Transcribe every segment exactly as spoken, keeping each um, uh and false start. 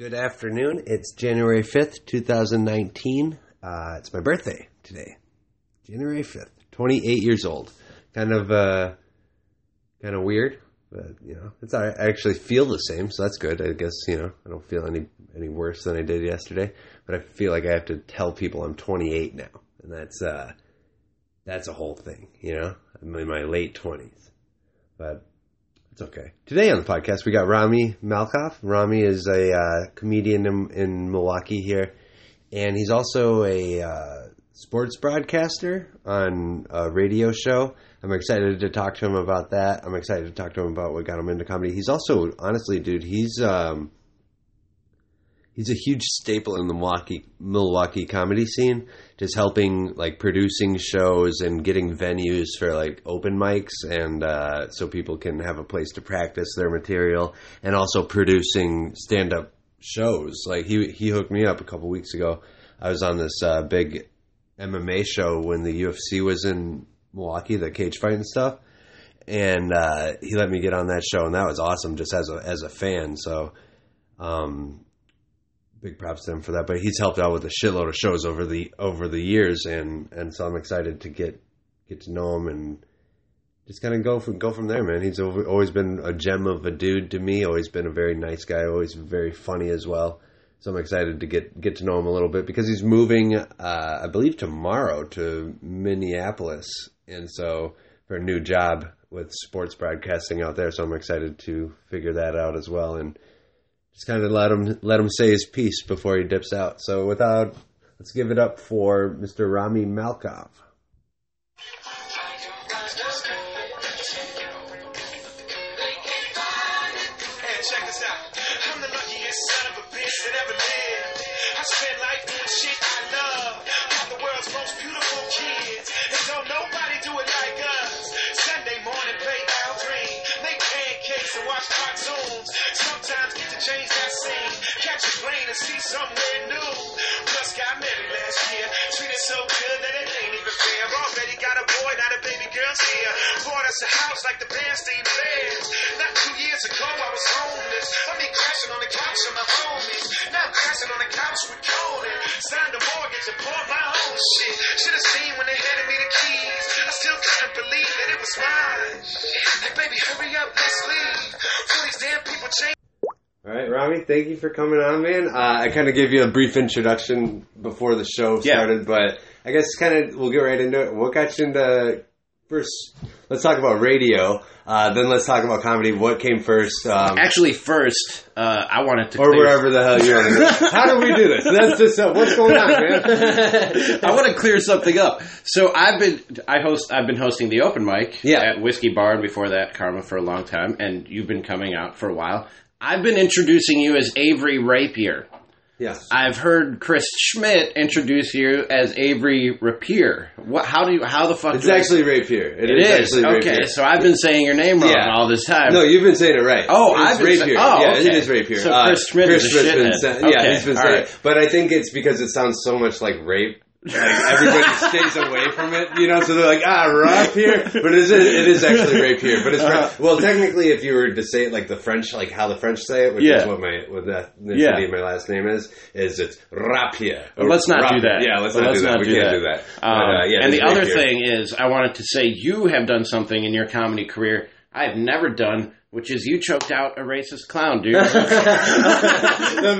Good afternoon. It's January fifth, twenty nineteen. Uh, it's my birthday today. January fifth. twenty-eight years old. Kind of uh, kind of weird, but you know, it's all right. I actually feel the same, so that's good. I guess, you know, I don't feel any any worse than I did yesterday, but I feel like I have to tell people I'm twenty-eight now. And that's uh, that's a whole thing, you know. I'm in my late twenties. But it's okay. Today on the podcast, we got Rami Makhlouf. Rami is a uh, comedian in, in Milwaukee here, and he's also a uh, sports broadcaster on a radio show. I'm excited to talk to him about that. I'm excited to talk to him about what got him into comedy. He's also, honestly, dude, he's um, he's a huge staple in the Milwaukee, Milwaukee comedy scene, just helping, like, producing shows and getting venues for, like, open mics, and uh, so people can have a place to practice their material, and also producing stand-up shows. Like, he he hooked me up a couple weeks ago. I was on this uh, big M M A show when the U F C was in Milwaukee, the cage fight and stuff, and uh, he let me get on that show, and that was awesome just as a, as a fan, so... Um, Big props to him for that, but he's helped out with a shitload of shows over the over the years, and, and so I'm excited to get get to know him and just kind of go from go from there, man. He's always been a gem of a dude to me, always been a very nice guy, always very funny as well. So I'm excited to get, get to know him a little bit because he's moving, uh, I believe, tomorrow to Minneapolis, and so for a new job with sports broadcasting out there. So I'm excited to figure that out as well, and just kind of let him let him say his piece before he dips out. So without, let's give it up for Mister Rami Makhlouf. Hey, check this out. I'm the luckiest son of a bitch that ever lived. I spent life doing shit I love. Got the world's most beautiful kids. And don't nobody do it like us. Sunday morning play out green. Make pancakes and watch cartoons. Sometimes get to change that scene. Catch a plane and see somewhere new. Plus got married last year. Treated so good that it ain't even fair. Already got a boy, not a baby girl's here. Bought us a house like the Bernstein Bears. Not two years ago I was homeless. I mean crashing on the couch with my homies. Now I'm crashing on the couch with Conan. Signed a mortgage and bought my own shit. Should have seen when they handed me the keys. I still couldn't believe that it was mine. Hey baby, hurry up, let's leave. All these damn people change. All right, Rami, thank you for coming on, man. Uh, I kind of gave you a brief introduction before the show started, yeah. But I guess kind of we'll get right into it. What got you into first? Let's talk about radio. Uh, then let's talk about comedy. What came first? Um, Actually, first, uh, I wanted to... Or clear... wherever the hell you want to go. How do we do this? That's just uh, what's going on, man? I want to clear something up. So I've been I host I've been hosting the open mic yeah. at Whiskey Bar, and before that, Karma, for a long time, and you've been coming out for a while. I've been introducing you as Avery Rapier. Yes. I've heard Chris Schmidt introduce you as Avery Rapier. What? How do you? How the fuck? It's do actually I... Rapier. It, it is. is. Okay, Rapier. So I've been saying your name wrong yeah. all this time. No, you've been saying it right. Oh, it's I've been Rapier. Say- oh, yeah, okay. It is Rapier. So uh, Chris Schmidt Chris is Schmidt's been sa- okay. Yeah, he's been all saying right. it. But I think it's because it sounds so much like rape. Like everybody stays away from it, you know, so they're like, ah, Rapier, but it is, it is actually Rapier, but it's, uh, well, technically, if you were to say it like the French, like how the French say it, which yeah. is what my, what that, yeah. my last name is, is it's Rapier. Well, let's not Rapier. do that. Yeah, let's well, not let's do that. Not we do can't that. do that. Um, but, uh, yeah, and the Rapier. Other thing is, I wanted to say you have done something in your comedy career I have never done, which is you choked out a racist clown, dude. The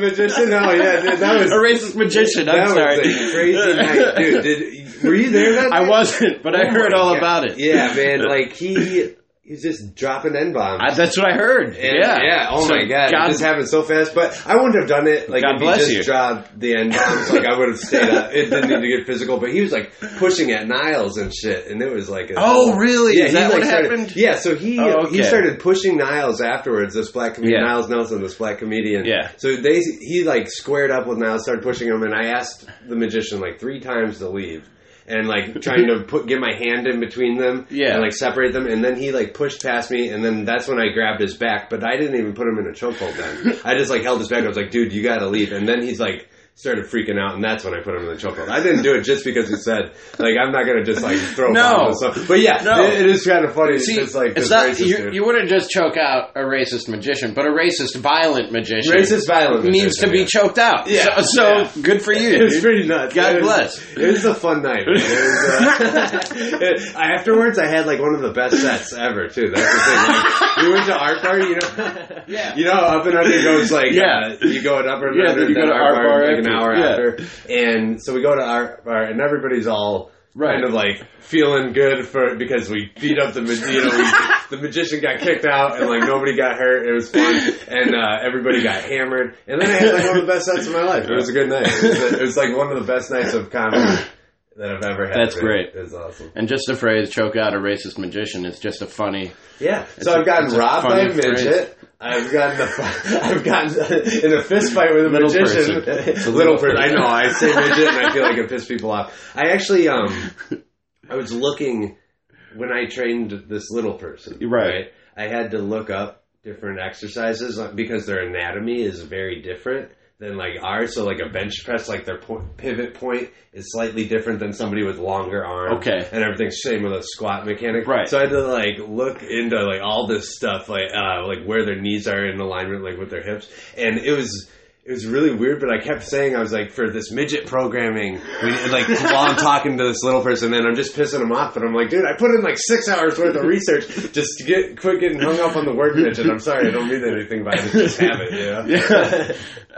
magician? Oh, yeah. Dude, that was, a racist magician. I'm that sorry. That was a crazy night. Dude, did, were you there that night? I wasn't, but oh I heard all God. About it. Yeah, man. Like, he... He's just dropping N-bombs. I, that's what I heard. And, yeah. Yeah. Oh, so my God. God. It just happened so fast. But I wouldn't have done it. Like, God if bless he just you. Dropped the N-bombs, like, I would have stayed up. It didn't need to get physical. But he was, like, pushing at Niles and shit. And it was, like... A, oh, really? Yeah, Is that he, like, what started, happened? Yeah. So he oh, okay. he started pushing Niles afterwards, this black comedian. Yeah. Niles Nelson, this black comedian. Yeah. So they he, like, squared up with Niles, started pushing him. And I asked the magician, like, three times to leave. And, like, trying to put get my hand in between them yeah. and, like, separate them. And then he, like, pushed past me, and then that's when I grabbed his back. But I didn't even put him in a chokehold then. I just, like, held his back. I was like, dude, you got to leave. And then he's like, started freaking out, and that's when I put him in the chokehold. I didn't do it just because he said, like, I'm not going to just, like, throw no. stuff. But, yeah, no. it, it is kind of funny. See, it's like, it's not, you, you wouldn't just choke out a racist magician, but a racist violent magician. Racist violent magician. Needs to yeah. be choked out. Yeah. So, so yeah. good for you. It was dude. pretty nuts. God it bless. Was, it was a fun night. It was, uh, it, afterwards, I had, like, one of the best sets ever, too. That's the thing. Like, we went to Art Bar, you know? Yeah. You know, Up and Under goes, like, yeah. uh, you go at Up and yeah, Under, then you go to Art Bar, bar like, an hour yeah. after, and so we go to our bar, and everybody's all right. kind of like feeling good for because we beat up the you know, we, the magician got kicked out, and like nobody got hurt. It was fun, and uh, everybody got hammered. And then I had like one of the best nights of my life. It was a good night. It was, a, it was like one of the best nights of comedy that I've ever had. That's it, great. It's awesome. And just the phrase "choke out a racist magician" is just a funny. Yeah. So I've gotten robbed by a midget. I've gotten a, I've gotten in a fist fight with a little magician. Person. It's a little person. I know. I say midget, and I feel like it pissed people off. I actually, um, I was looking when I trained this little person. Right. right? I had to look up different exercises because their anatomy is very different than like ours. So like a bench press, like their point, pivot point is slightly different than somebody with longer arms. Okay. And everything's same with a squat mechanic. Right. So I had to like look into like all this stuff, like uh, like where their knees are in alignment, like with their hips. And it was it was really weird, but I kept saying, I was like, for this midget programming, we, like while I'm talking to this little person, and I'm just pissing him off. And I'm like, dude, I put in like six hours worth of research just to get quit getting hung up on the word midget. I'm sorry, I don't mean anything by it. Just have it, you know?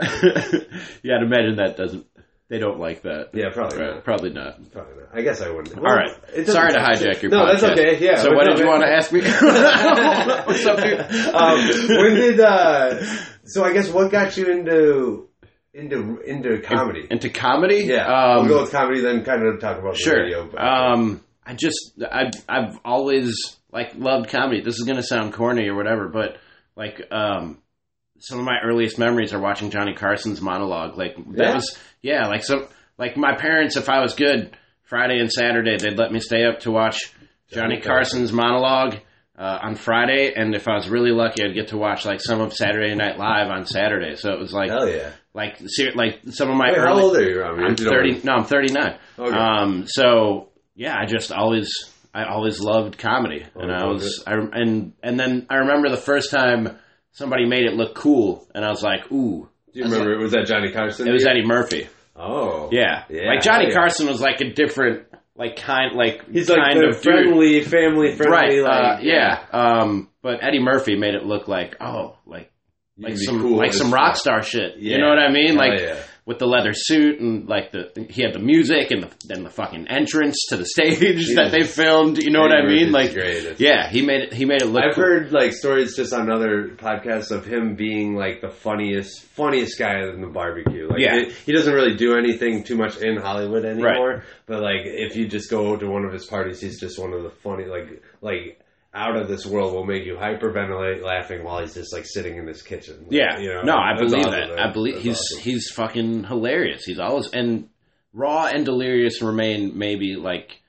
Yeah. Yeah, I'd imagine that doesn't. They don't like that. Yeah, probably right. not. Probably not. Probably not. I guess I wouldn't. Well, all right. Sorry to hijack your no, podcast. No, that's okay. Yeah. So what did you want to ask me? What's up, dude? Um, when did? Uh, so I guess what got you into into into comedy? In, into comedy? Yeah. Um, we'll go with comedy, then kind of talk about sure. the radio. But, um, I just I I've, I've always like loved comedy. This is gonna sound corny or whatever, but like um. Some of my earliest memories are watching Johnny Carson's monologue. Like that yeah. was, yeah. Like some, like my parents, if I was good, Friday and Saturday, they'd let me stay up to watch Johnny, Johnny Carson's Carson. monologue uh, on Friday, and if I was really lucky, I'd get to watch like some of Saturday Night Live on Saturday. So it was like, hell yeah, like ser- like some of my. Wait, early, how old are you, Rami? I'm thirty. No, I'm thirty-nine. Okay. Um, so yeah, I just always, I always loved comedy, oh, and I was, I, and and then I remember the first time somebody made it look cool, and I was like, ooh. Do you remember, like, was that Johnny Carson? It was Eddie Murphy. Oh. Yeah. yeah like, Johnny yeah. Carson was, like, a different, like, kind like He's kind like, of friendly, dude. family-friendly. Right. Like, uh, yeah. yeah. Um, but Eddie Murphy made it look like, oh, like like some cool like some rock star shit. Yeah. You know what I mean? Like, yeah. with the leather suit, and, like, the he had the music, and the, and the fucking entrance to the stage yeah. that they filmed. You know Eddie what I mean? Like, great. Yeah, he made it, he made it look I've cool. heard, like, stories just on other podcasts of him being, like, the funniest, funniest guy in the barbecue. Like, yeah. It, he doesn't really do anything too much in Hollywood anymore. Right. But, like, if you just go to one of his parties, he's just one of the funny, like, like... out of this world will make you hyperventilate laughing while he's just like sitting in this kitchen. Like, yeah. You know, no, I believe awesome, that. Man. I believe that's he's, awesome. he's fucking hilarious. He's always, and Raw and Delirious remain maybe like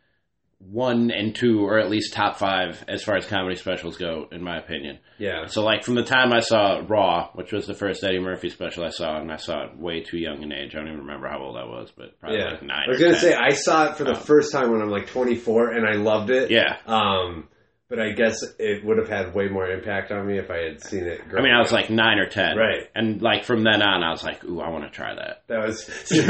one and two, or at least top five as far as comedy specials go, in my opinion. Yeah. So like from the time I saw Raw, which was the first Eddie Murphy special I saw, and I saw it way too young in age. I don't even remember how old I was, but probably yeah. like nine. I was going to say, I saw it for the um, first time when I'm like twenty-four, and I loved it. Yeah. Um, But I guess it would have had way more impact on me if I had seen it growing I mean, I was like nine or ten. Right. And like from then on, I was like, ooh, I want to try that. That was... This is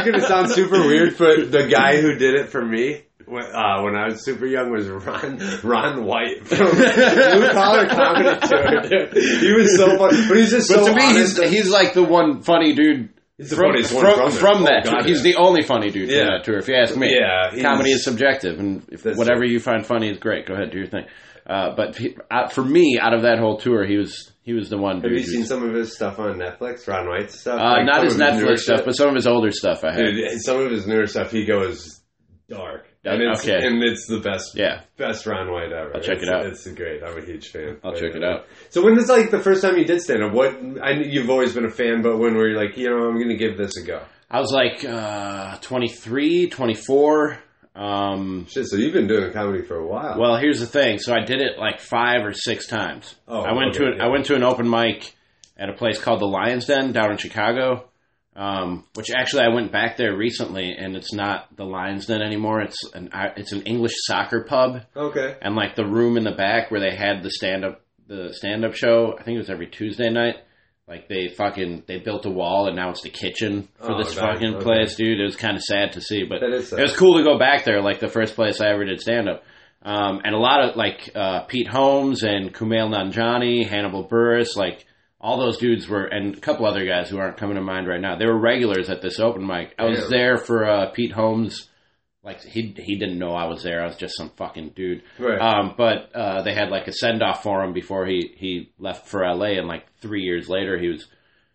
going to sound super weird, but the guy who did it for me when, uh, when I was super young was Ron Ron White from Blue Collar Comedy Tour. He was so funny. But he's just but so to me, honest. He's, he's like the one funny dude. He's the from, funniest from, one from, from that. Oh, God, he's yeah. the only funny dude yeah. from that tour, if you ask me. Yeah, comedy is, is subjective, and if whatever true. you find funny is great. Go ahead, do your thing. Uh, but he, uh, for me, out of that whole tour, he was he was the one. Have dude you seen was, some of his stuff on Netflix, Ron White's stuff? Uh, like not his Netflix his stuff, shit. But some of his older stuff I had. Dude, some of his newer stuff, he goes dark. And it's, okay. and it's the best yeah. best Ron White ever. I'll check it it's, out. It's great. I'm a huge fan. I'll right check now. it out. So when was like the first time you did stand-up? What, I, you've always been a fan, but when were you like, you know, I'm going to give this a go? I was like uh, twenty-three, twenty-four. Um, Shit, so you've been doing comedy for a while. Well, here's the thing. So I did it like five or six times. Oh, I went okay, to an, yeah. I went to an open mic at a place called the Lion's Den down in Chicago. Um, which actually I went back there recently, and it's not the Lion's Den anymore. It's an it's an English soccer pub. Okay. And like the room in the back where they had the stand up the stand up show, I think it was every Tuesday night. Like they fucking they built a wall, and now it's the kitchen for oh, this God. fucking okay. place, dude. It was kind of sad to see, but that is sad. It was cool to go back there. Like the first place I ever did stand up. Um, and a lot of like uh, Pete Holmes and Kumail Nanjiani, Hannibal Buress, like. All those dudes were, and a couple other guys who aren't coming to mind right now. They were regulars at this open mic. I was there for uh, Pete Holmes. Like he he didn't know I was there. I was just some fucking dude. Right. Um, but uh, they had like a send off for him before he, he left for L A. And like three years later, he was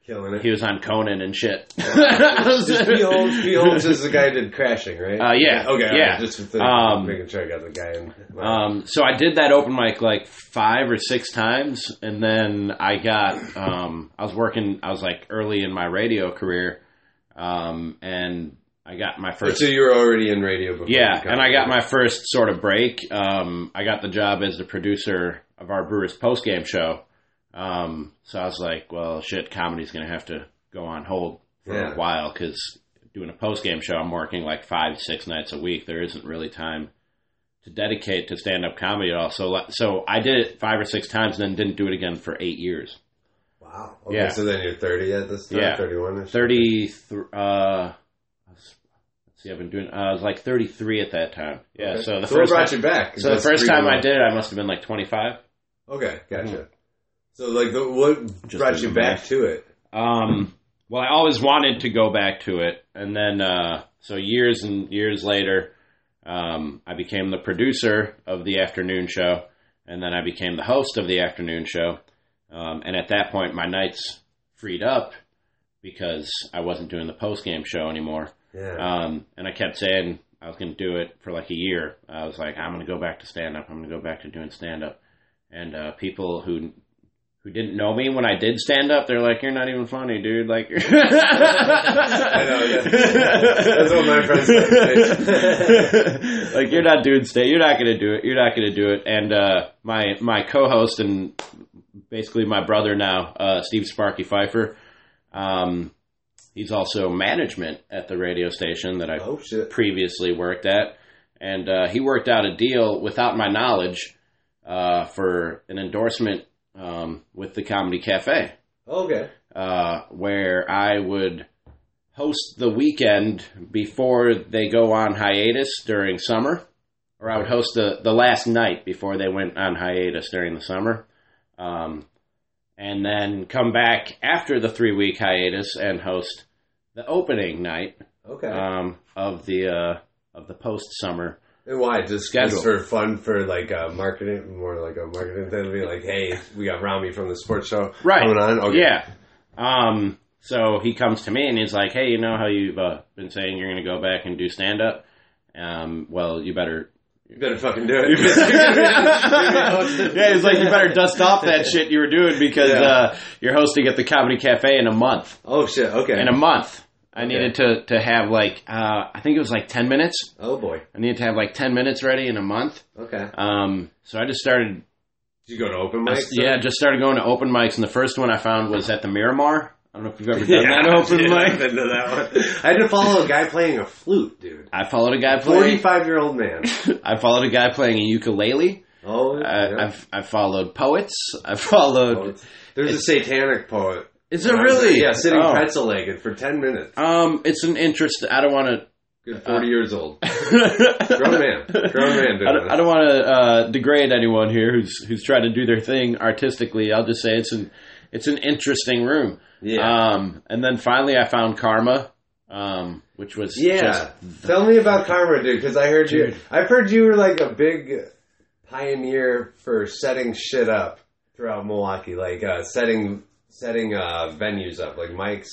killing it. He was on Conan and shit. Yeah. was, Pete, Holmes, Pete Holmes is the guy who did Crashing, right? Uh, yeah. Okay. Yeah. Right. Just the, um, making sure I got the guy in. Wow. Um, so I did that open mic like five or six times, and then I got. Um, I was working. I was like early in my radio career, um, and I got my first. So you were already in radio before. Yeah, and I got my first sort of break. Um, I got the job as the producer of our Brewers postgame show. Um, so I was like, well, shit, comedy's going to have to go on hold for yeah. a while, because doing a post-game show, I'm working like five, six nights a week. There isn't really time to dedicate to stand-up comedy at all. So so I did it five or six times and then didn't do it again for eight years. Wow. Okay, yeah. So then you're thirty at this time? Yeah. thirty-one-ish? thirty-three, uh... See, I've been doing. Uh, I was like thirty-three at that time. Yeah. Okay. So the so first brought time, you back. So the first time I did it, I must have been like twenty-five. Okay, gotcha. Mm-hmm. So, like, the, what Just brought you back life. to it? Um, well, I always wanted to go back to it. And then, uh, so years and years later, um, I became the producer of the afternoon show. And then I became the host of the afternoon show. Um, and at that point, my nights freed up because I wasn't doing the post-game show anymore. Yeah. Um, and I kept saying I was going to do it for like a year. I was like, I'm going to go back to stand-up. I'm going to go back to doing stand-up. And uh, people who... who didn't know me when I did stand up, they're like, "You're not even funny, dude." Like, I know, yeah. That's what my friends say. Like, you're not doing stand. You're not gonna do it. You're not gonna do it. And uh, my my co-host and basically my brother now, uh, Steve Sparky Pfeiffer. Um, he's also management at the radio station that I oh, shit. previously worked at, and uh, he worked out a deal without my knowledge uh, for an endorsement. Um, with the Comedy Cafe. Okay. Uh, where I would host the weekend before they go on hiatus during summer. Or I would host the, the last night before they went on hiatus during the summer. Um, and then come back after the three-week hiatus and host the opening night. Okay. Um, of the, uh, of the post-summer. And why? Just, just for fun, for like a marketing, more like a marketing thing to be like, hey, we got Rami from the sports show right. coming on. Okay. Yeah. Um, so he comes to me and he's like, hey, you know how you've uh, been saying you're going to go back and do stand-up? Um, well, you better... You better fucking do it. Yeah, he's like, you better dust off that shit you were doing because yeah. uh, you're hosting at the Comedy Cafe in a month. Oh, shit. Okay. In a month. I needed okay. to, to have, like, uh, I think it was, like, ten minutes. Oh, boy. I needed to have, like, ten minutes ready in a month. Okay. Um, so I just started... Did you go to open mics? I, yeah, just started going to open mics, and the first one I found was at the Miramar. I don't know if you've ever done yeah, that open dude, mic. I've been to that one. I had to follow a guy playing a flute, dude. I followed a guy a playing... forty-five-year-old man. I followed a guy playing a ukulele. Oh, yeah. I, I've, I followed poets. I followed... Poets. There's a satanic poet. Is it really? Yeah, sitting oh. pretzel-legged for ten minutes. Um, it's an interest. I don't want to... Good forty uh, years old. Grown man. Grown man doing I don't, don't want to uh, degrade anyone here who's who's trying to do their thing artistically. I'll just say it's an it's an interesting room. Yeah. Um, and then finally I found Karma, um, which was yeah. just... Tell me about Karma, dude, because I heard dude. you... I've heard you were like a big pioneer for setting shit up throughout Milwaukee, like uh, setting... setting uh, venues up, like Mike's.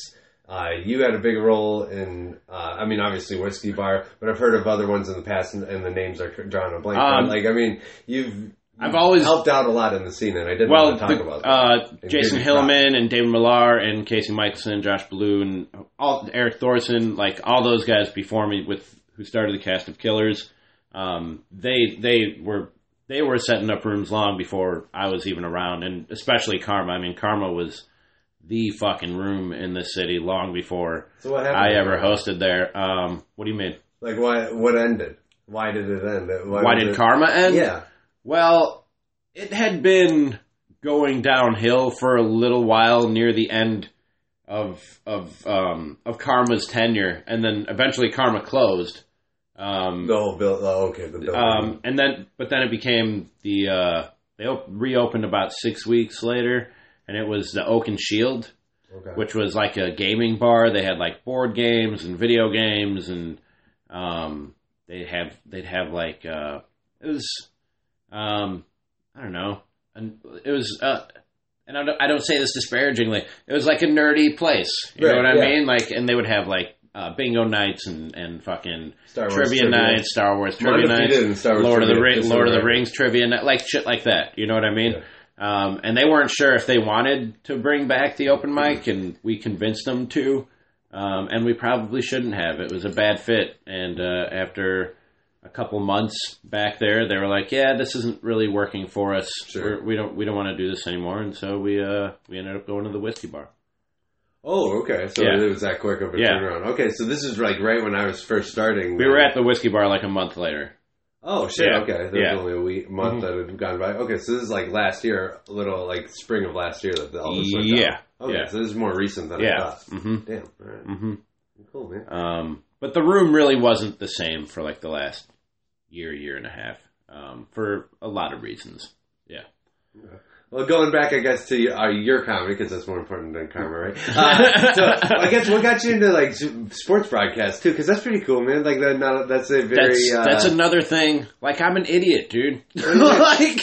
Uh, you had a big role in, uh, I mean, obviously Whiskey Bar, but I've heard of other ones in the past, and, and the names are drawn a blank. Um, like, I mean, you've, you've I've always helped out a lot in the scene, and I didn't well, want to talk the, about that. Uh, Jason Hillman and David Millar and Casey Michelson and Josh Ballou and all, Eric Thorson, like all those guys before me with who started the cast of Killers. Um, they they were... They were setting up rooms long before I was even around, and especially Karma. I mean, Karma was the fucking room in this city long before so what happened I ever hosted there. Um, what do you mean? Like, why? What ended? Why did it end? Why, why did it... Karma end? Yeah. Well, it had been going downhill for a little while near the end of of um, of Karma's tenure, and then eventually Karma closed. Um, the whole build, oh, okay. The building. Um, and then, but then it became the uh, they op- reopened about six weeks later, and it was the Oak and Shield, okay. which was like a gaming bar. They had like board games and video games, and um, they have they'd have like uh, it was um, I don't know, and it was uh, and I don't, I don't say this disparagingly. It was like a nerdy place, you right, know what yeah. I mean? Like, and they would have like. Uh, bingo nights and, and fucking Star Wars trivia, trivia nights, Star Wars trivia nights, Star Wars Lord trivia, of the Ring, Lord of the Rings trivia night, like shit like that. You know what I mean? Yeah. Um, and they weren't sure if they wanted to bring back the open mic, and we convinced them to. Um, and we probably shouldn't have. It was a bad fit. And uh, after a couple months back there, they were like, "Yeah, this isn't really working for us. Sure. We're, we don't we don't want to do this anymore." And so we uh, we ended up going to the Whiskey Bar. Oh, okay. So yeah. It was that quick of a yeah. turnaround. Okay, so this is like right when I was first starting. We were at the Whiskey Bar like a month later. Oh, shit. Yeah. Okay. There yeah. was only a week, month mm-hmm. that had gone by. Okay, so this is like last year, a little like spring of last year that all this went Yeah. Down. Okay, yeah. so this is more recent than yeah. I thought. Mm-hmm. Damn. All right. Mm-hmm. Cool, man. Um, but the room really wasn't the same for like the last year, year and a half um, for a lot of reasons. Yeah. Okay. Well, going back, I guess, to uh, your comedy, because that's more important than karma, right? Uh, so, I guess what got you into, like, sports broadcasts, too? Because that's pretty cool, man. Like, that, not, that's a very... That's, uh, that's another thing. Like, I'm an idiot, dude. like,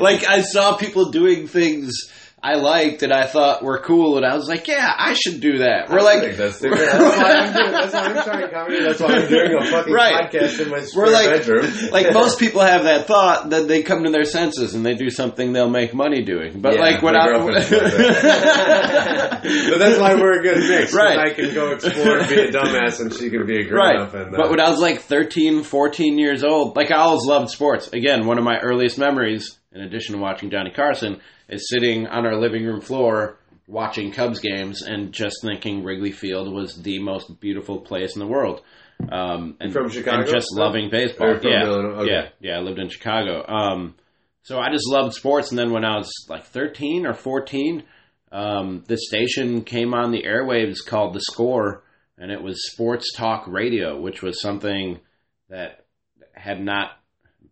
like, I saw people doing things I liked and I thought were cool, and I was like, yeah, I should do that. We're I like... That's, we're, that's why I'm doing That's why I'm starting comedy. That's why I'm doing a fucking right. podcast in my spare we're like, bedroom. Like, most people have that thought that they come to their senses and they do something they'll make money doing. But, yeah, like, when I... But that's why we're a good mix. Right. I can go explore and be a dumbass and she can be a grown-up. Right. And, uh, but when I was, like, thirteen, fourteen years old, like, I always loved sports. Again, one of my earliest memories, in addition to watching Johnny Carson... is sitting on our living room floor watching Cubs games and just thinking Wrigley Field was the most beautiful place in the world. Um, and, from Chicago? And just loving baseball. Yeah, okay. yeah, yeah. I lived in Chicago. Um, so I just loved sports. And then when I was like thirteen or fourteen, um, the station came on the airwaves called The Score, and it was sports talk radio, which was something that had not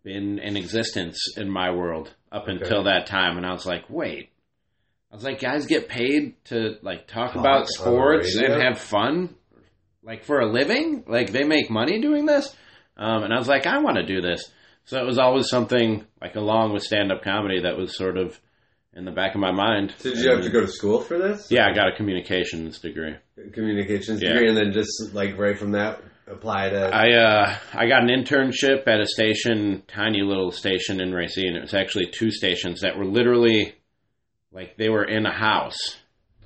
been in existence in my world up okay. until that time. And I was like, wait, I was like, guys get paid to like talk, talk about sports and have fun like for a living. Like they make money doing this. Um, and I was like, I want to do this. So it was always something like along with stand-up comedy that was sort of in the back of my mind. Did you and, have to go to school for this? Yeah. I got a communications degree, communications yeah. degree. And then just like right from that, apply to... I uh, I got an internship at a station, tiny little station in Racine. It was actually two stations that were literally, like, they were in a house.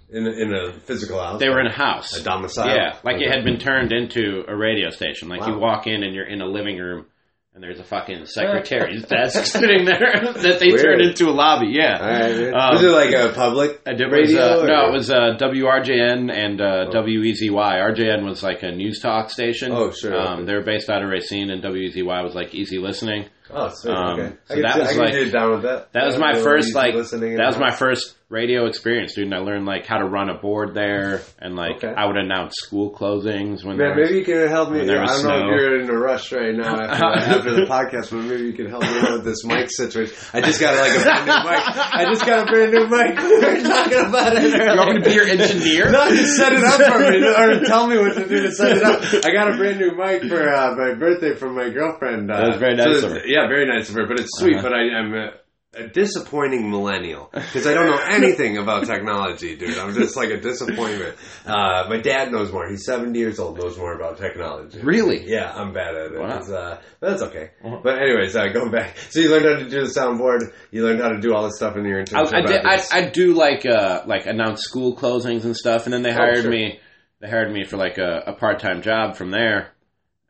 In a, in a physical house? They were in a house. A domicile? Yeah, like okay. it had been turned into a radio station. Like, wow. you walk in and you're in a living room, and there's a fucking secretary's desk sitting there that they Weird. turned into a lobby, yeah. All right, um, was it like a public it was, radio? Uh, no, it was uh, W R J N and uh, oh. W E Z Y. R J N was like a news talk station. Oh, sure. Um, they were based out of Racine, and W E Z Y was like easy listening. Oh, sweet, um, okay. So I that was I like, get down with that. That was yeah, my first, like, that was house. my first radio experience, dude, and I learned, like, how to run a board there, and, like, okay. I would announce school closings when Man, there was, maybe you can help me. I don't snow. know if you're in a rush right now after, after the podcast, but maybe you can help me with this mic situation. I just got, like, a brand new mic. I just got a brand new mic. We were talking about it earlier. You want me to be your engineer? No, just set it up for me, or tell me what to do to set it up. I got a brand new mic for uh, my birthday from my girlfriend. Uh, that was very nice so of her. Yeah, very nice of her, but it's sweet, uh-huh. but I, I'm... Uh, a disappointing millennial because I don't know anything about technology, dude. I'm just like a disappointment. Uh, my dad knows more. He's seventy years old, knows more about technology. Really? Yeah, I'm bad at it. Wow. Uh, that's okay. Uh-huh. But anyways, uh, going back. So you learned how to do the soundboard. You learned how to do all this stuff in your internship. I, I, did, I, I do like uh, like announce school closings and stuff, and then they hired oh, sure. me. They hired me for like a, a part-time job from there,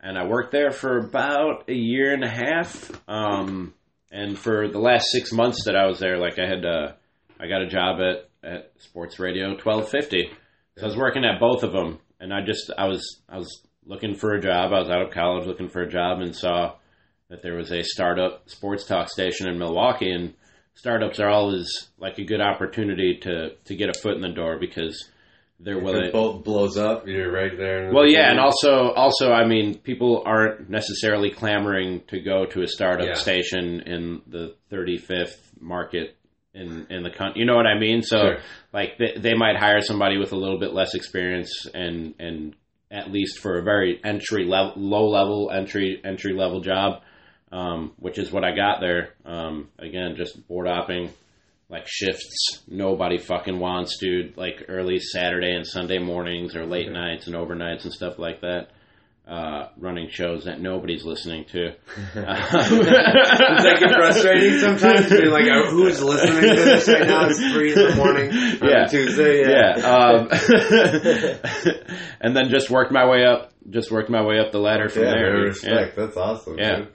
and I worked there for about a year and a half. Um, And for the last six months that I was there, like I had uh, I got a job at, at Sports Radio twelve fifty. So I was working at both of them, and I just I was I was looking for a job. I was out of college looking for a job and saw that there was a startup sports talk station in Milwaukee, and startups are always like a good opportunity to, to get a foot in the door because they're willing. If the boat blows up, you're right there. Well, yeah, and also, also, I mean, people aren't necessarily clamoring to go to a startup yeah. station in the thirty-fifth market in in the country. You know what I mean? So, sure. like, they, they might hire somebody with a little bit less experience, and and at least for a very entry level, low level entry entry level job, um, which is what I got there. Um, again, just board hopping. Like shifts nobody fucking wants, dude. Like early Saturday and Sunday mornings or late okay. nights and overnights and stuff like that. Uh, running shows that nobody's listening to. It's like frustrating sometimes to be like, oh, who's listening to this right now? It's three in the morning on yeah. Tuesday. Yeah. yeah. Um, and then just worked my way up. Just worked my way up the ladder from yeah, there. Respect. Yeah. That's awesome. Yeah. Dude.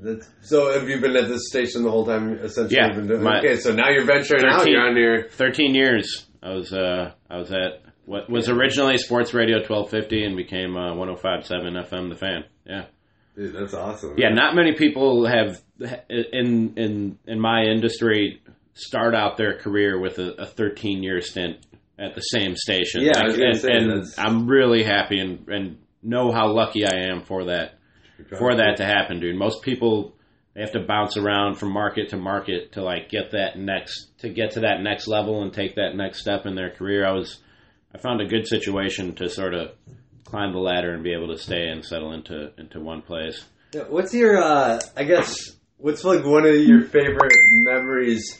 That's, so have you been at this station the whole time? Essentially, yeah. Been doing, my, okay, so now you're venturing thirteen, out. You're on your thirteen years. I was uh, I was at what was originally Sports Radio twelve fifty and became uh, one oh five point seven F M The Fan. Yeah, dude, that's awesome. Yeah, man. Not many people have in in in my industry start out their career with a, a thirteen year stint at the same station. Yeah, like, I was gonna and, say and that's... I'm really happy and, and know how lucky I am for that. For that to happen, dude. Most people, they have to bounce around from market to market to like get that next to get to that next level and take that next step in their career. I was, I found a good situation to sort of climb the ladder and be able to stay and settle into into one place. What's your, uh, I guess, what's like one of your favorite memories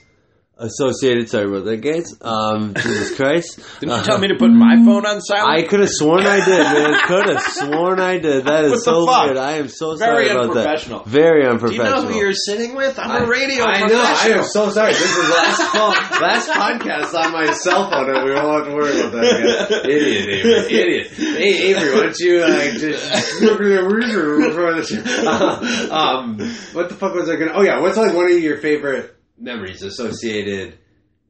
associated? Sorry about that, guys. Um, Jesus Christ! Didn't you tell uh, me to put my phone on silent? I could have sworn I did, man. I could have sworn I did. That is so fuck? Weird. I am so Very sorry about that. Very unprofessional. Do you know who you're sitting with? I'm I, a radio. I know. I am so sorry. This is last phone, last podcast on my cell phone, and we won't have to worry about that again. Idiot, Avery. Idiot. Hey, Avery, why don't you uh, just look at the Um, what the fuck was I gonna? Oh yeah, what's like one of your favorite memories associated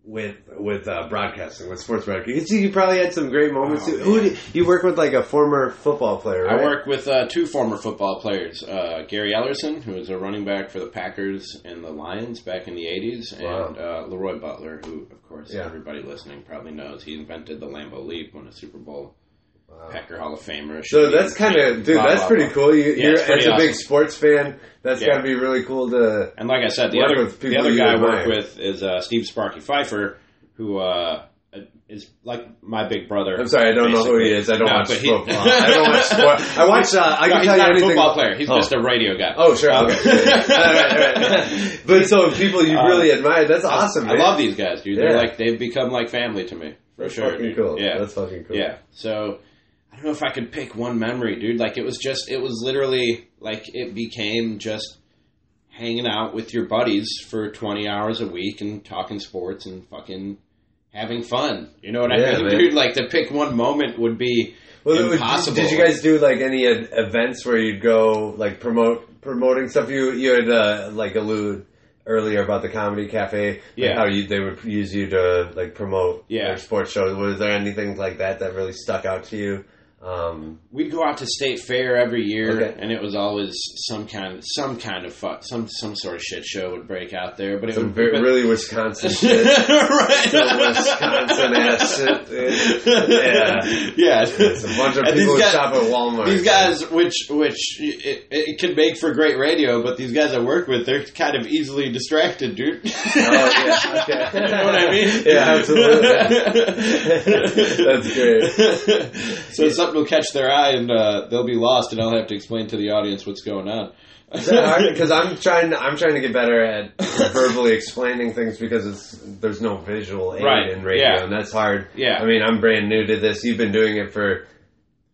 with with uh, broadcasting, with sports broadcasting? You, you probably had some great moments. Oh, Who did, you work with like a former football player, right? I work with uh, two former football players. Uh, Gary Ellerson, who was a running back for the Packers and the Lions back in the eighties, wow. and uh, Leroy Butler, who, of course, yeah. everybody listening probably knows. He invented the Lambeau Leap, won a Super Bowl. Wow. Packer Hall of Famer. So that's kind of, dude, blah, that's blah, pretty blah. Cool. You, yeah, you're pretty as a awesome. Big sports fan, that's yeah. got to be really cool to. And like I said, the other the other guy I work with is uh, Steve Sparky Pfeiffer, who uh, is like my big brother. I'm sorry, I don't basically. know who he is. I don't no, watch football. He, I don't watch sport. I watch. Uh, I no, can he's tell not you anything. A football player. He's oh. just a radio guy. Oh sure, okay. right, right, right. But so people you um, really admire. That's awesome. I, man. I love these guys, dude. Yeah. They're like they've become like family to me. For that's sure, fucking cool. Yeah, that's fucking cool. Yeah, so. I don't know if I could pick one memory, dude. Like, it was just, it was literally, like, it became just hanging out with your buddies for twenty hours a week and talking sports and fucking having fun. You know what yeah, I mean, man. Dude? Like, to pick one moment would be well, impossible. Did, did you guys do, like, any ad- events where you'd go, like, promote promoting stuff? You, you had, uh, like, allude earlier about the Comedy Cafe, like yeah. how you, they would use you to, like, promote yeah. their sports shows. Was there anything like that that really stuck out to you? Um, we'd go out to State Fair every year, okay. and it was always some kind of some kind of fuck, some some sort of shit show would break out there. But it some would very, really Wisconsin shit, right? Wisconsin ass shit, yeah, yeah. It's a bunch of and people who guys, shop at Walmart. These guys, so. which which it, it can make for great radio, but these guys I work with, they're kind of easily distracted, dude. Oh yeah, okay. You know what I mean? Yeah, absolutely. That's great. So. Yeah. Some will catch their eye and uh, they'll be lost, and I'll have to explain to the audience what's going on. Because I'm trying, to, I'm trying to get better at verbally explaining things because it's there's no visual aid right. in radio, yeah. and that's hard. Yeah, I mean, I'm brand new to this. You've been doing it for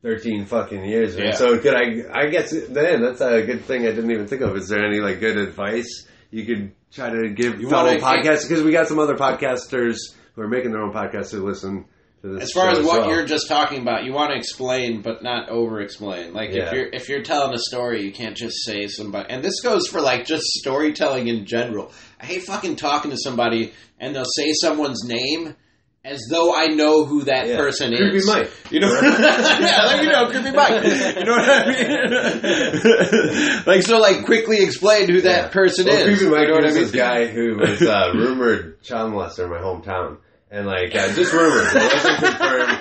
thirteen fucking years, right? yeah. So could I? I guess man, that's a good thing I didn't even think of. Is there any like good advice you could try to give you fellow wanna, podcasters? Because we got some other podcasters who are making their own podcasts who listen. to this. As far as what well. You're just talking about, you want to explain, but not over-explain. Like yeah. if you're if you're telling a story, you can't just say somebody. And this goes for like just storytelling in general. I hate fucking talking to somebody and they'll say someone's name as though I know who that yeah. person Creepy is. Creepy Mike. You know? Yeah, like, you know, Creepy Mike. You know what I mean? Like, so, like, quickly explain who that yeah. person well, is. Creepy Mike, you know what I mean? This guy who was uh, rumored child molester in my hometown. And, like, uh, just rumored. It wasn't confirmed.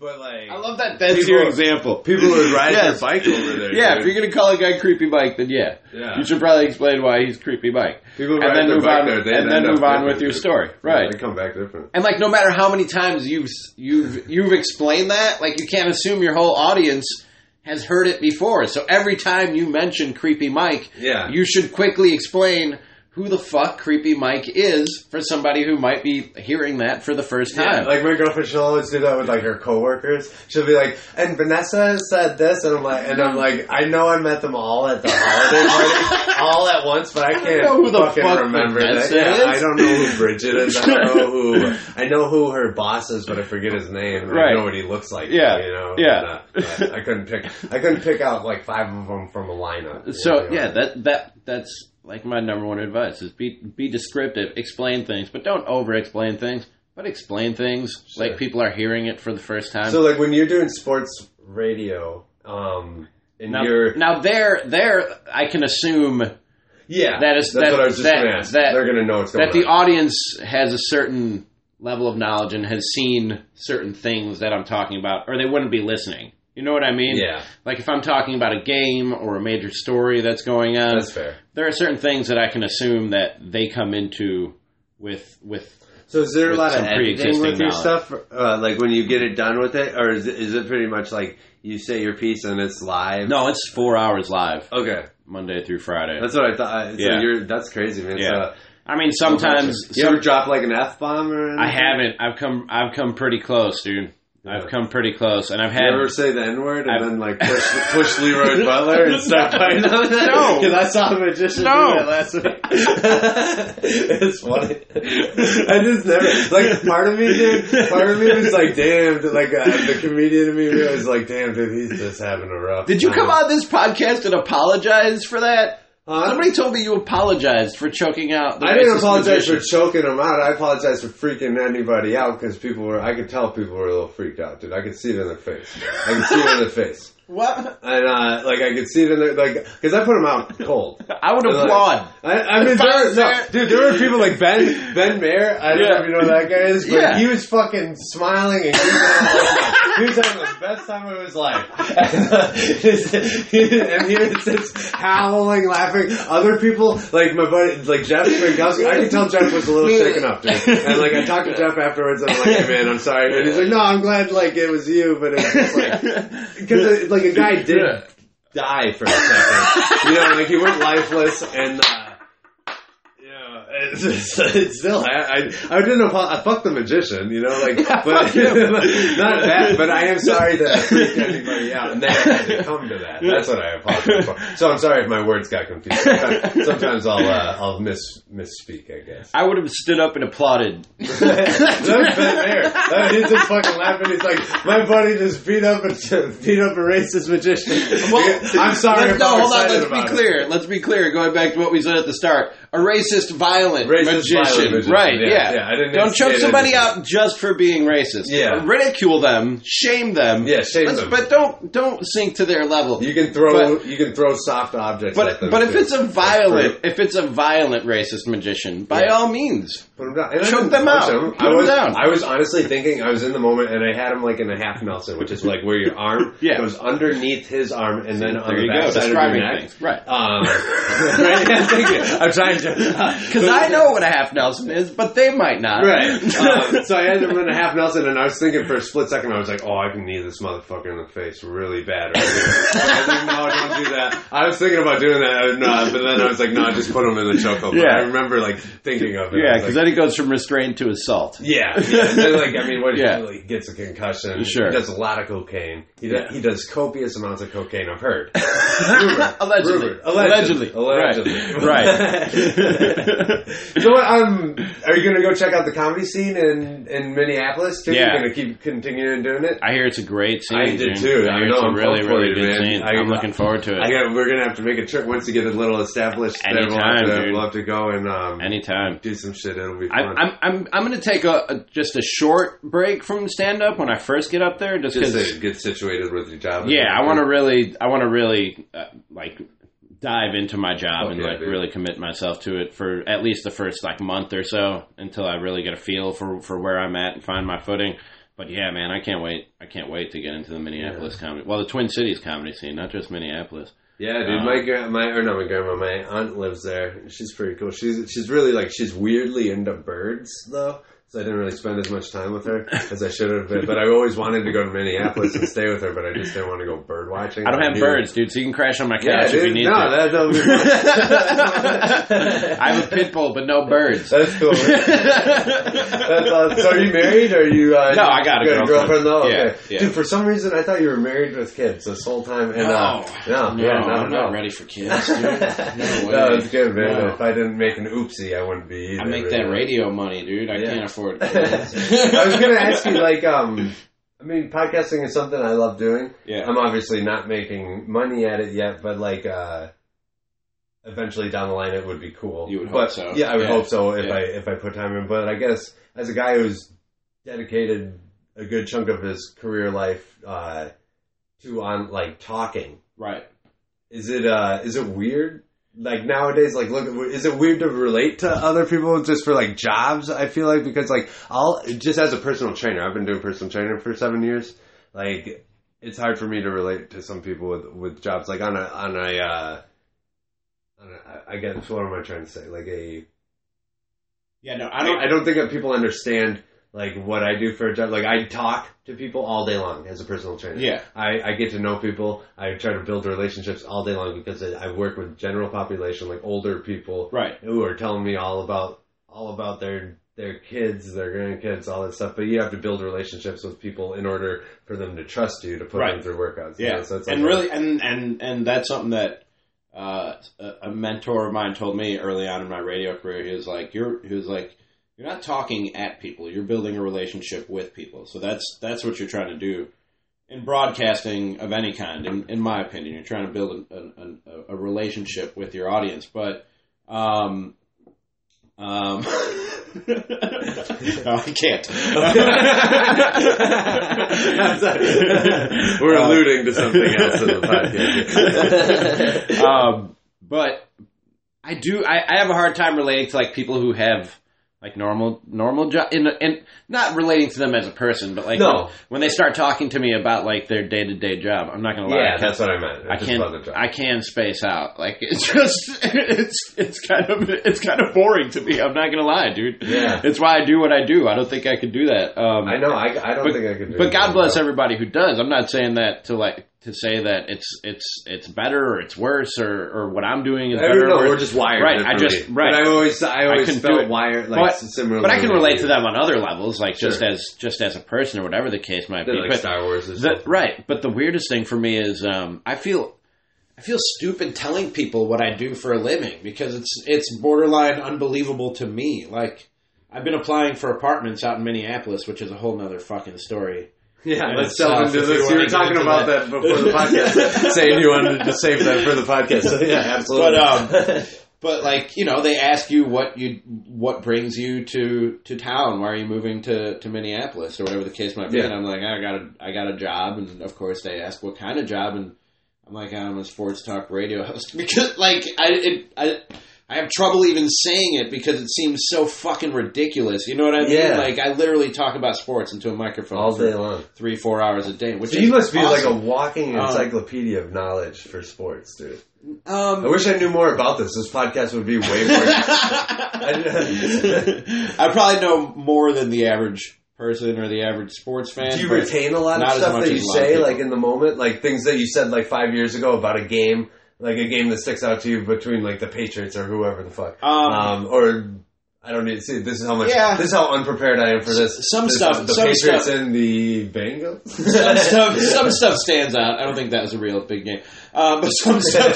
But, like... I love that that's your example. People would ride yes. their bike over there. Yeah, dude. If you're going to call a guy Creepy Mike, then yeah. yeah. You should probably explain why he's Creepy Mike. People would ride their move bike on, there. They and then move on with your story. Right. Yeah, they come back different. And, like, no matter how many times you've, you've, you've explained that, like, you can't assume your whole audience has heard it before. So every time you mention Creepy Mike, yeah. you should quickly explain... who the fuck Creepy Mike is for somebody who might be hearing that for the first time. Yeah, like, my girlfriend, she'll always do that with, like, her coworkers. She'll be like, and Vanessa said this, and I'm like, and I'm like, I know I met them all at the holiday party, all at once, but I can't I know who the fucking fuck remember Vanessa that. Is. Yeah, I don't know who Bridget is. I don't know who, I know who her boss is, but I forget his name. Right. I know what he looks like. Yeah. You know? Yeah. And, uh, I couldn't pick, I couldn't pick out, like, five of them from a lineup. So, you know? Yeah, that, that, that's, like, my number one advice is be be descriptive, explain things, but don't over-explain things, but explain things sure. like people are hearing it for the first time. So, like, when you're doing sports radio, um, and now, you're... Now, there, there, I can assume... Yeah, that is, that's that, what I was just going to ask. That, They're going to know what's going that on. That the audience has a certain level of knowledge and has seen certain things that I'm talking about, or they wouldn't be listening. You know what I mean? Yeah. Like, if I'm talking about a game or a major story that's going on... That's fair. There are certain things that I can assume that they come into with... with so is there a lot of editing with your knowledge. Stuff? Uh, like, when you get it done with it? Or is it, is it pretty much like you say your piece and it's live? No, it's four hours live. Okay. Monday through Friday. That's what I thought. So yeah. You're, that's crazy, man. Yeah. So, I mean, sometimes... You some, ever drop, like, an F-bomb or anything? I haven't. I've come. I've come pretty close, dude. I've come pretty close, and I've had... You ever say the N-word and I've, then, like, push, push Leroy Butler and start fighting on it? No! Because I saw a magician no. do that last week. It's funny. I just never... Like, part of me, dude, part of me was like, damn, like, uh, the comedian in me was like, damn, dude, he's just having a rough Did you time. Come on this podcast and apologize for that? Huh? Somebody told me you apologized for choking out the I didn't apologize musician. For choking them out. I apologized for freaking anybody out because people were... I could tell people were a little freaked out, dude. I could see it in their face. I could see it in their face. What? And, uh, like, I could see it in their... Like, because I put them out cold. I would applaud. Like, I, I mean, there were... No, dude, there were people like Ben, Ben Mayer. I don't yeah. know if you know who that guy is, but yeah. he was fucking smiling and... He was having the best time of his life. And, uh, and he was just howling, laughing. Other people, like my buddy, like Jeff Spankowski, I could tell Jeff was a little shaken up, dude. And, like, I talked to Jeff afterwards, and I'm like, hey, man, I'm sorry. And he's like, no, I'm glad, like, it was you, but it was just, like... Because, like, a guy did die for a second. You know, like, he went lifeless, and... Uh, It's still, I, I, I didn't apologize. I fucked the magician, you know, like, yeah, but not that, but I am sorry that I freaked anybody out. And that had to come to that. That's what I apologize for. So I'm sorry if my words got confused. Sometimes, sometimes I'll, uh, I'll miss, misspeak, I guess. I would have stood up and applauded. That's Ben Mayer. He's just fucking laughing. He's like, my buddy just beat up a, beat up a racist magician. Well, I'm sorry if I was excited about it. No, hold on. Let's be clear. It. Let's be clear. Going back to what we said at the start. A racist, violent, racist, magician. violent magician. Right, yeah. yeah. yeah I didn't Don't choke somebody out just for being racist. Yeah. Ridicule them. Shame them. Yeah, shame Let's, them. But don't don't sink to their level. You can throw but, you can throw soft objects but, at them. But too. if it's a violent if it's a violent racist magician, by yeah. all means. Put him down. Choke them out. Him. Put I was, him down. I was honestly thinking, I was in the moment, and I had him like in a half Nelson, which is like where your arm yeah. goes underneath his arm and then there on the back side of your neck. Things. Right. Um, right? Yeah, thank you. I'm trying Because I know what a half Nelson is, but they might not. Right. Um, so I had him in a half Nelson, and I was thinking for a split second, I was like, oh, I can knee this motherfucker in the face really bad right here. I was like, no, don't do that. I was thinking about doing that, but then I was like, no, just put him in the chokehold. Yeah. I remember, like, thinking of it. Yeah, because like, then it goes from restraint to assault. Yeah. yeah. Like, I mean, what he yeah. really gets a concussion. Sure. He does a lot of cocaine. He, yeah. does, he does copious amounts of cocaine, I've heard. Rumored. Allegedly. Rumored. Allegedly. Allegedly. Allegedly. Right. right. So what, um, are you going to go check out the comedy scene in, in Minneapolis, too? Yeah. You're going to keep continuing doing it? I hear it's a great scene. I did, too. I, I know. It's I'm a really, really good man. scene. I, I'm looking forward to it. I got, we're going to have to make a trip once you get a little established. Anytime, we'll have to, dude. We'll have to go and um, Anytime. do some shit. It'll be fun. I, I'm, I'm, I'm going to take a, a just a short break from stand-up when I first get up there. Just, just to get situated with your job. Yeah, I want to really, I want to really, uh, like... dive into my job okay, and like dude. really commit myself to it for at least the first like month or so until I really get a feel for, for where I'm at and find my footing. But yeah, man, I can't wait. I can't wait to get into the Minneapolis yeah. comedy. Well, the Twin Cities comedy scene, not just Minneapolis. Yeah, dude. Um, my gra- my or not my grandma, my aunt lives there. She's pretty cool. She's she's really like she's weirdly into birds though. So I didn't really spend as much time with her as I should have been. But I always wanted to go to Minneapolis and stay with her, but I just didn't want to go bird watching. I don't have I birds, dude, so you can crash on my couch yeah, if dude, you need no, to. That, that'll be fun. I have a pit bull, but no birds. That's cool. That's awesome. So are you married, or are you... Uh, no, I got a girlfriend. girlfriend though? Yeah, okay. yeah. Dude, for some reason, I thought you were married with kids this whole time. And, no. Uh, no, no, yeah, no, I'm no. not ready for kids, dude. No way. No, it's good, man. No. If I didn't make an oopsie, I wouldn't be either. I make really. that radio money, dude. I yeah. can't afford I was going to ask you, like, um, I mean, podcasting is something I love doing. Yeah. I'm obviously not making money at it yet, but, like, uh, eventually down the line it would be cool. You would but, hope so. Yeah, I would yeah. hope so if yeah. I if I put time in. But I guess as a guy who's dedicated a good chunk of his career life uh, to, on like, talking. Right. Is it uh, is it weird? Like, nowadays, like, look, is it weird to relate to other people just for, like, jobs, I feel like? Because, like, I'll, just as a personal trainer, I've been doing personal training for seven years. Like, it's hard for me to relate to some people with, with jobs. Like, on a, on a, uh, on a, I guess, what am I trying to say? Like, a... Yeah, no, I don't... I don't think that people understand... Like, what I do for a job. Like, I talk to people all day long as a personal trainer. Yeah. I, I get to know people. I try to build relationships all day long because I work with general population, like older people. Right. Who are telling me all about all about their their kids, their grandkids, all that stuff. But you have to build relationships with people in order for them to trust you to put right. them through workouts. Yeah. You know? So it's and like really, and, and, and that's something that uh, a mentor of mine told me early on in my radio career. He was like, you're, he was like, You're not talking at people. You're building a relationship with people. So that's that's what you're trying to do in broadcasting of any kind, in, in my opinion. You're trying to build a, a, a relationship with your audience. But um, um, no, I can't. We're um, alluding to something else in the podcast. um, but I do. I, I have a hard time relating to like people who have. Like normal, normal job, and, and not relating to them as a person, but like no. when, when they start talking to me about like their day to day job, I'm not gonna lie. Yeah, I that's what I meant. I can, I can space out. Like it's just, it's it's kind of it's kind of boring to me. I'm not gonna lie, dude. Yeah, it's why I do what I do. I don't think I could do that. Um, I know. I, I don't but, think I could. do But God bless though. everybody who does. I'm not saying that to like. To say that it's it's it's better or it's worse or, or what I'm doing is I better. No, we're just wired. Right. I just right. But I always I always I felt wired like but, similarly. But I can relate to them on other levels, like sure. just as just as a person or whatever the case might They're be. Like but Star Wars, is right? But the weirdest thing for me is um, I feel I feel stupid telling people what I do for a living because it's it's borderline unbelievable to me. Like I've been applying for apartments out in Minneapolis, which is a whole nother fucking story. Yeah, and let's delve into this. You were talking about that. that before the podcast, saying you wanted to save that for the podcast. So yeah, absolutely. But, um, but like you know, they ask you what you what brings you to, to town. Why are you moving to, to Minneapolis or whatever the case might be? Yeah. And I'm like, I got a I got a job, and of course they ask what kind of job, and I'm like, I'm a sports talk radio host because like I it, I. I have trouble even saying it because it seems so fucking ridiculous. You know what I mean? Yeah. Like, I literally talk about sports into a microphone all day long, three, four hours a day. Which so you must be awesome. Like a walking encyclopedia um, of knowledge for sports, dude. Um, I wish I knew more about this. This podcast would be way more. I probably know more than the average person or the average sports fan. Do you retain a lot of stuff that you say, like, in the moment? Like, things that you said, like, five years ago about a game? Like a game that sticks out to you between like the Patriots or whoever the fuck, um, um, or I don't need to see. This is how much. Yeah. This is how unprepared I am for this. Some this, stuff. The some Patriots stuff. And the Bengals. Some stuff. Some stuff stands out. I don't think that was a real big game, um, but some stuff.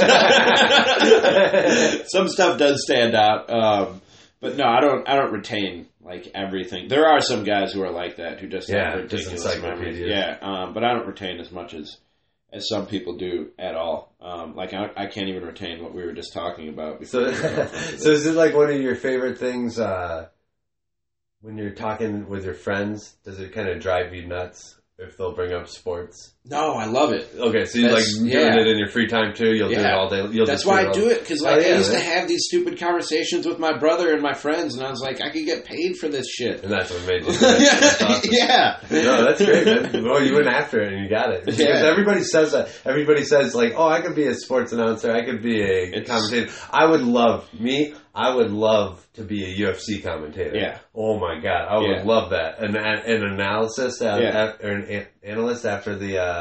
some stuff does stand out. Um, but no, I don't. I don't retain like everything. There are some guys who are like that who just yeah, have ridiculous just memories. Yeah, um, but I don't retain as much as. As some people do at all. Um, like, I, I can't even retain what we were just talking about. So, so is it like one of your favorite things uh, when you're talking with your friends? Does it kind of drive you nuts if they'll bring up sports? No, I love it. Okay, so you like doing yeah. it in your free time too? You'll yeah. do it all day? You'll That's why I do it, because like, oh, yeah, I used man. to have these stupid conversations with my brother and my friends, and I was like, I could get paid for this shit. And that's what made you do that. That's awesome. Yeah. No, that's great, man. Well, you went after it, and you got it. Because yeah. everybody says that. Everybody says, like, oh, I could be a sports announcer. I could be a it's... commentator. I would love, me, I would love to be a U F C commentator. Yeah. Oh, my God. I would yeah. love that. An, an analysis, uh, yeah. or an analyst after the... Uh,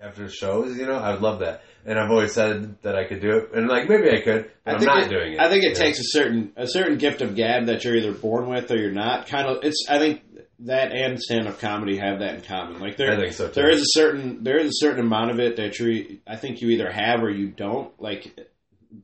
after shows, you know, I would love that. And I've always said that I could do it. And, like, maybe I could, but I I'm not it, doing it. I think it takes know? a certain a certain gift of gab that you're either born with or you're not. Kind of, it's. I think that and stand-up comedy have that in common. Like, there, I think so, too. There is a certain, there is a certain amount of it that you I think you either have or you don't. Like,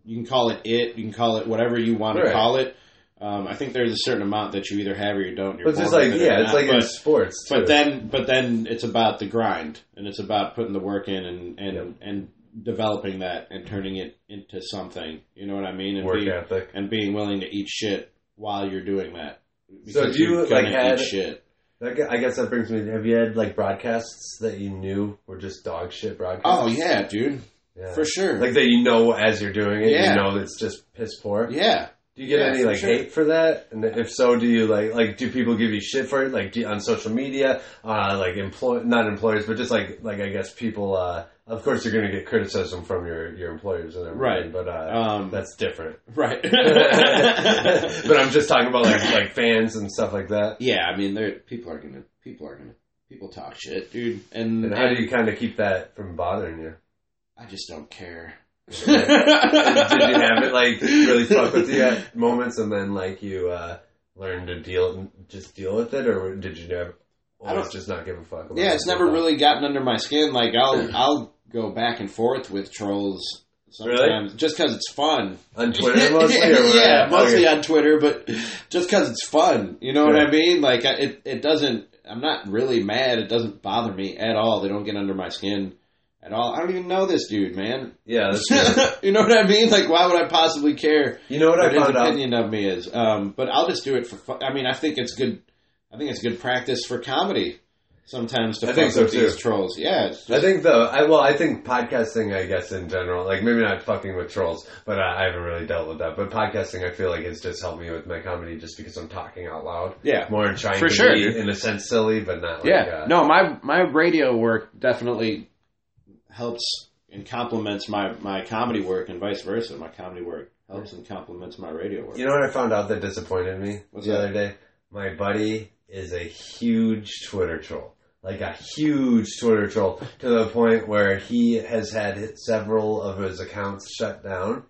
you can call it it, you can call it whatever you want right. to call it. Um, I think there's a certain amount that you either have or you don't. You're but it's like, yeah, it's not. like but, in sports. Too. But then, but then it's about the grind, and it's about putting the work in and and, yep. and developing that and turning it into something. You know what I mean? And work being, ethic and being willing to eat shit while you're doing that. So do you like had eat shit? I guess that brings me. Have you had like broadcasts that you knew were just dog shit broadcasts? Oh yeah, dude, yeah. for sure. Like that you know as you're doing it, yeah. you know it's just piss poor. Yeah. Do you get yeah, any like sure. hate for that? And if so, do you like like do people give you shit for it? Like do you, on social media, uh, like employ not employers, but just like like I guess people. Uh, of course, you're going to get criticism from your, your employers and everything, right? But uh, um, that's different, right? But I'm just talking about like like fans and stuff like that. Yeah, I mean, there people are going to people are going to people talk shit, dude. And, and how and, do you kind of keep that from bothering you? I just don't care. Did you have it like really fuck with you at moments, and then like you uh, learn to deal, just deal with it, or did you never? I don't just not give a fuck. About yeah, it's never really gotten under my skin. Like I'll I'll go back and forth with trolls sometimes, really? just because it's fun on Twitter. Mostly, yeah, mostly on Twitter, but just because it's fun. You know yeah. what I mean? Like it it doesn't. I'm not really mad. It doesn't bother me at all. They don't get under my skin. At all. I don't even know this dude, man. Yeah, that's true. You know what I mean? Like, why would I possibly care? You know what, what I found his opinion out? of me is? Um, but I'll just do it for fun. I mean, I think it's good. I think it's good practice for comedy sometimes to I fuck think so with too. these trolls. Yeah, it's just, I think though. I well, I think podcasting, I guess in general, like maybe not fucking with trolls, but I, I haven't really dealt with that. But podcasting, I feel like it's just helped me with my comedy, just because I'm talking out loud. Yeah, more and trying for to sure. be in a sense silly, but not. Like... Yeah, uh, no, my my radio work definitely. helps and complements my, my comedy work and vice versa. My comedy work helps and complements my radio work. You know what I found out that disappointed me What's the that? other day? My buddy is a huge Twitter troll. Like a huge Twitter troll to the point where he has had several of his accounts shut down.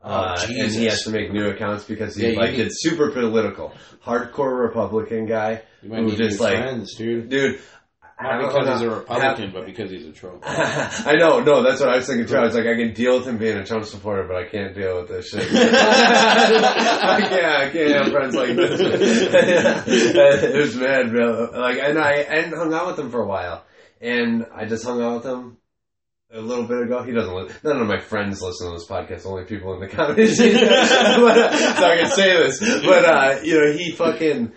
Oh, uh, and he has to make new accounts because he yeah, like need... it's super political. Hardcore Republican guy. You might who need just new like, friends, dude. Dude. Not because he's a Republican, but because he's a Trump. I know, no, that's what I was thinking too. I was like, I can deal with him being a Trump supporter, but I can't deal with this shit. I can't, I can't have friends like this. It was mad, bro. Like, and I and hung out with him for a while, and I just hung out with him a little bit ago. He doesn't listen. None of my friends listen to this podcast. Only people in the comedy scene, so I can say this. But uh, you know, he fucking.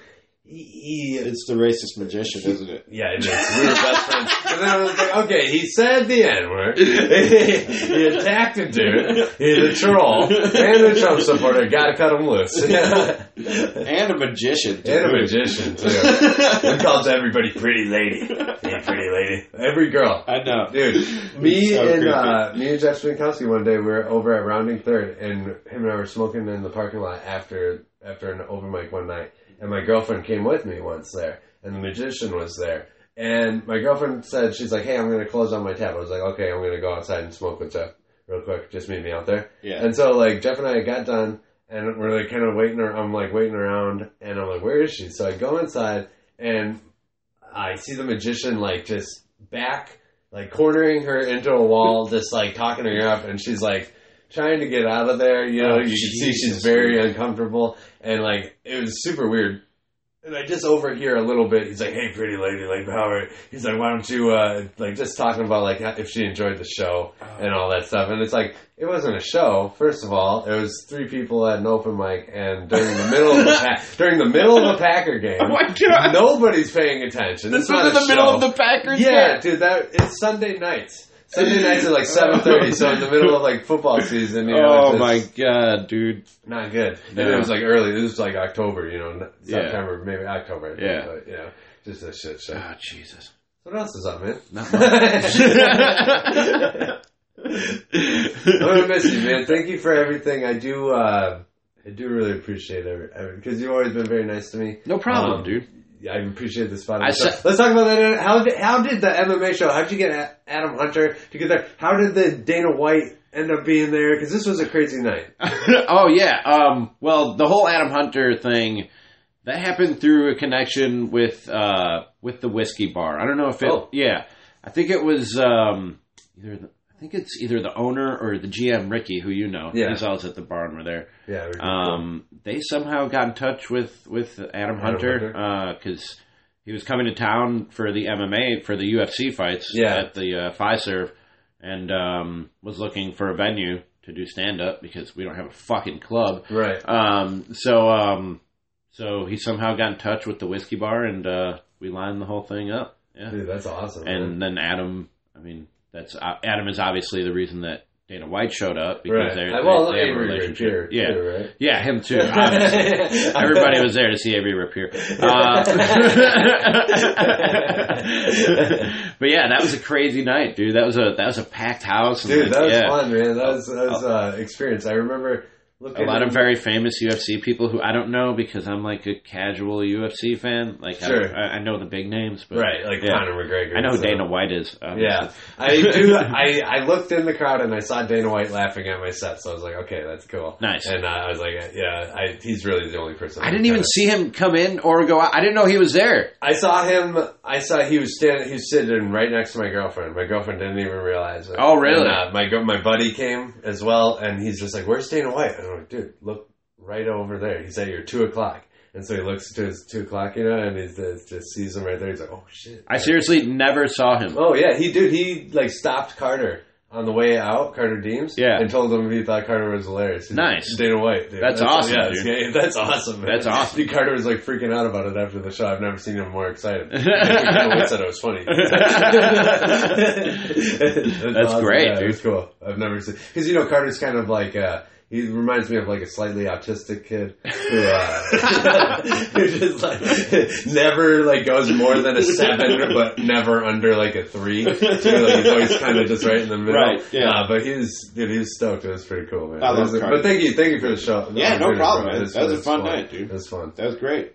He, it's the racist magician, isn't it? Yeah, it is. We were best friends. And then I was like, okay, he said the N-word. He attacked a dude. He's a troll. And a Trump supporter. Gotta cut him loose. And a magician, too. And a magician, too. He calls everybody pretty lady. Hey, pretty lady. Every girl. I know. Dude, me, so and, uh, me and Jeff Spankowski one day, we were over at Rounding Third, and him and I were smoking in the parking lot after after an open mic one night. And my girlfriend came with me once there, and the magician was there. And my girlfriend said, she's like, hey, I'm going to close on my tab. I was like, okay, I'm going to go outside and smoke with Jeff real quick. Just meet me out there. Yeah. And so, like, Jeff and I got done, and we're like kind of waiting. I'm like waiting around, and I'm like, where is she? So I go inside, and I see the magician like just back, like cornering her into a wall, just like talking her ear up, and she's like trying to get out of there. You know, oh, you Jesus. Can see she's very uncomfortable, and like it was super weird. And I just overhear a little bit. He's like, "Hey, pretty lady, like, how are you?" He's like, "Why don't you, uh, like, just talking about like if she enjoyed the show oh. and all that stuff." And it's like, it wasn't a show. First of all, it was three people at an open mic, and during the middle of the pa- during the middle of a Packer game, oh my God. Nobody's paying attention. This was in the show. Middle of the Packers. Yeah, game. Dude, that it's Sunday nights. Sunday nights at like seven thirty, so in the middle of like football season, you know. Oh my God, dude. Not good. No. And it was like early, this was like October, you know, September, yeah. maybe October. I think, yeah. But, yeah. Just a shit show. Oh, Jesus. What else is up, man? Not much. I'm going to miss you, man. Thank you for everything. I do, uh, I do really appreciate it, because you've always been very nice to me. No problem, um, dude. I appreciate the spot. I said, let's talk about that. How did, how did the M M A show, how did you get Adam Hunter to get there? How did the Dana White end up being there? Because this was a crazy night. Oh, yeah. Um, well, the whole Adam Hunter thing, that happened through a connection with uh, with the Whiskey Bar. I don't know if it... Oh. Yeah. I think it was... Um, either the, I think it's either the owner or the G M, Ricky, who you know. Yeah. He's always at the bar and we're there. Yeah, we're um, they somehow got in touch with, with Adam, Adam Hunter because uh, he was coming to town for the M M A, for the U F C fights yeah. at the uh, Fiserv, and um, was looking for a venue to do stand-up because we don't have a fucking club. Right. Um, so um, so he somehow got in touch with the Whiskey Bar, and uh, we lined the whole thing up. Yeah. Dude, that's awesome. And man. Then Adam, I mean, that's Adam is obviously the reason that Dana White showed up because right. they, they, well, they have a relationship. Rapier, yeah, too, right? Yeah, him too. Obviously. Everybody was there to see Avery Rapier. Uh, but yeah, that was a crazy night, dude. That was a that was a packed house, dude. Like, that was yeah. fun, man. That was that was uh, experience. I remember looking a lot at of very famous U F C people who I don't know because I'm like a casual U F C fan. Like sure. I, I know the big names, but right, like yeah. Conor McGregor. I know so. Dana White is. Obviously. Yeah, I do. I, I looked in the crowd and I saw Dana White laughing at my set, so I was like, okay, that's cool, nice. And uh, I was like, yeah, I, he's really the only person. I didn't even see him come in or go out. I didn't know he was there. I saw him. I saw he was standing. He was sitting right next to my girlfriend. My girlfriend didn't even realize it. Oh, really? And, uh, my my buddy came as well, and he's just like, "Where's Dana White?" And I'm like, dude, look right over there. He's at your two o'clock. And so he looks to his two o'clock, you know, and he just, just sees him right there. He's like, oh, shit. I seriously never saw him. Oh, yeah. He, dude, he, like, stopped Carter on the way out, Carter Deems, yeah. and told him he thought Carter was hilarious. He's nice. Like, Dana White, dude. That's, that's awesome, yeah, dude. Yeah, that's awesome, man. That's awesome. Dude, Carter was, like, freaking out about it after the show. I've never seen him more excited. He said it was funny. That's, that's awesome. Great, yeah, dude. That's cool. I've never seen... Because, you know, Carter's kind of like... Uh, he reminds me of like a slightly autistic kid who, uh, who just like never like goes more than a seven, but never under like a three. Too. Like he's always kind of just right in the middle. Right. Yeah. Uh, but he was, dude, he was stoked. It was pretty cool, man. I love it. But thank you, thank you for the show. No, yeah, no problem, man. That was, that was a fun, fun night, dude. It was fun. That was great.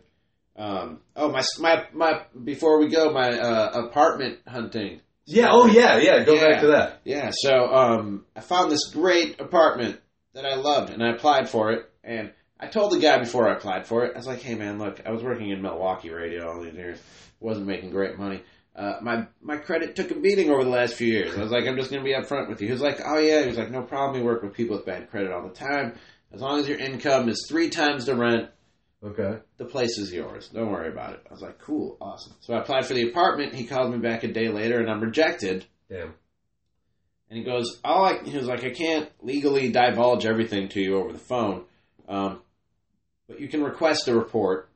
Um, oh my, my, my. Before we go, my uh, apartment hunting. Yeah. Oh yeah, yeah. Go yeah. back to that. Yeah. So um, I found this great apartment that I loved, and I applied for it, and I told the guy before I applied for it, I was like, hey man, look, I was working in Milwaukee radio all these years, wasn't making great money, uh, my my credit took a beating over the last few years, I was like, I'm just going to be upfront with you. He was like, oh yeah, he was like, no problem, we work with people with bad credit all the time, as long as your income is three times the rent, okay, the place is yours, don't worry about it. I was like, cool, awesome. So I applied for the apartment, he called me back a day later, and I'm rejected. Damn. And he goes, all I, he was like, I can't legally divulge everything to you over the phone, um, but you can request a report,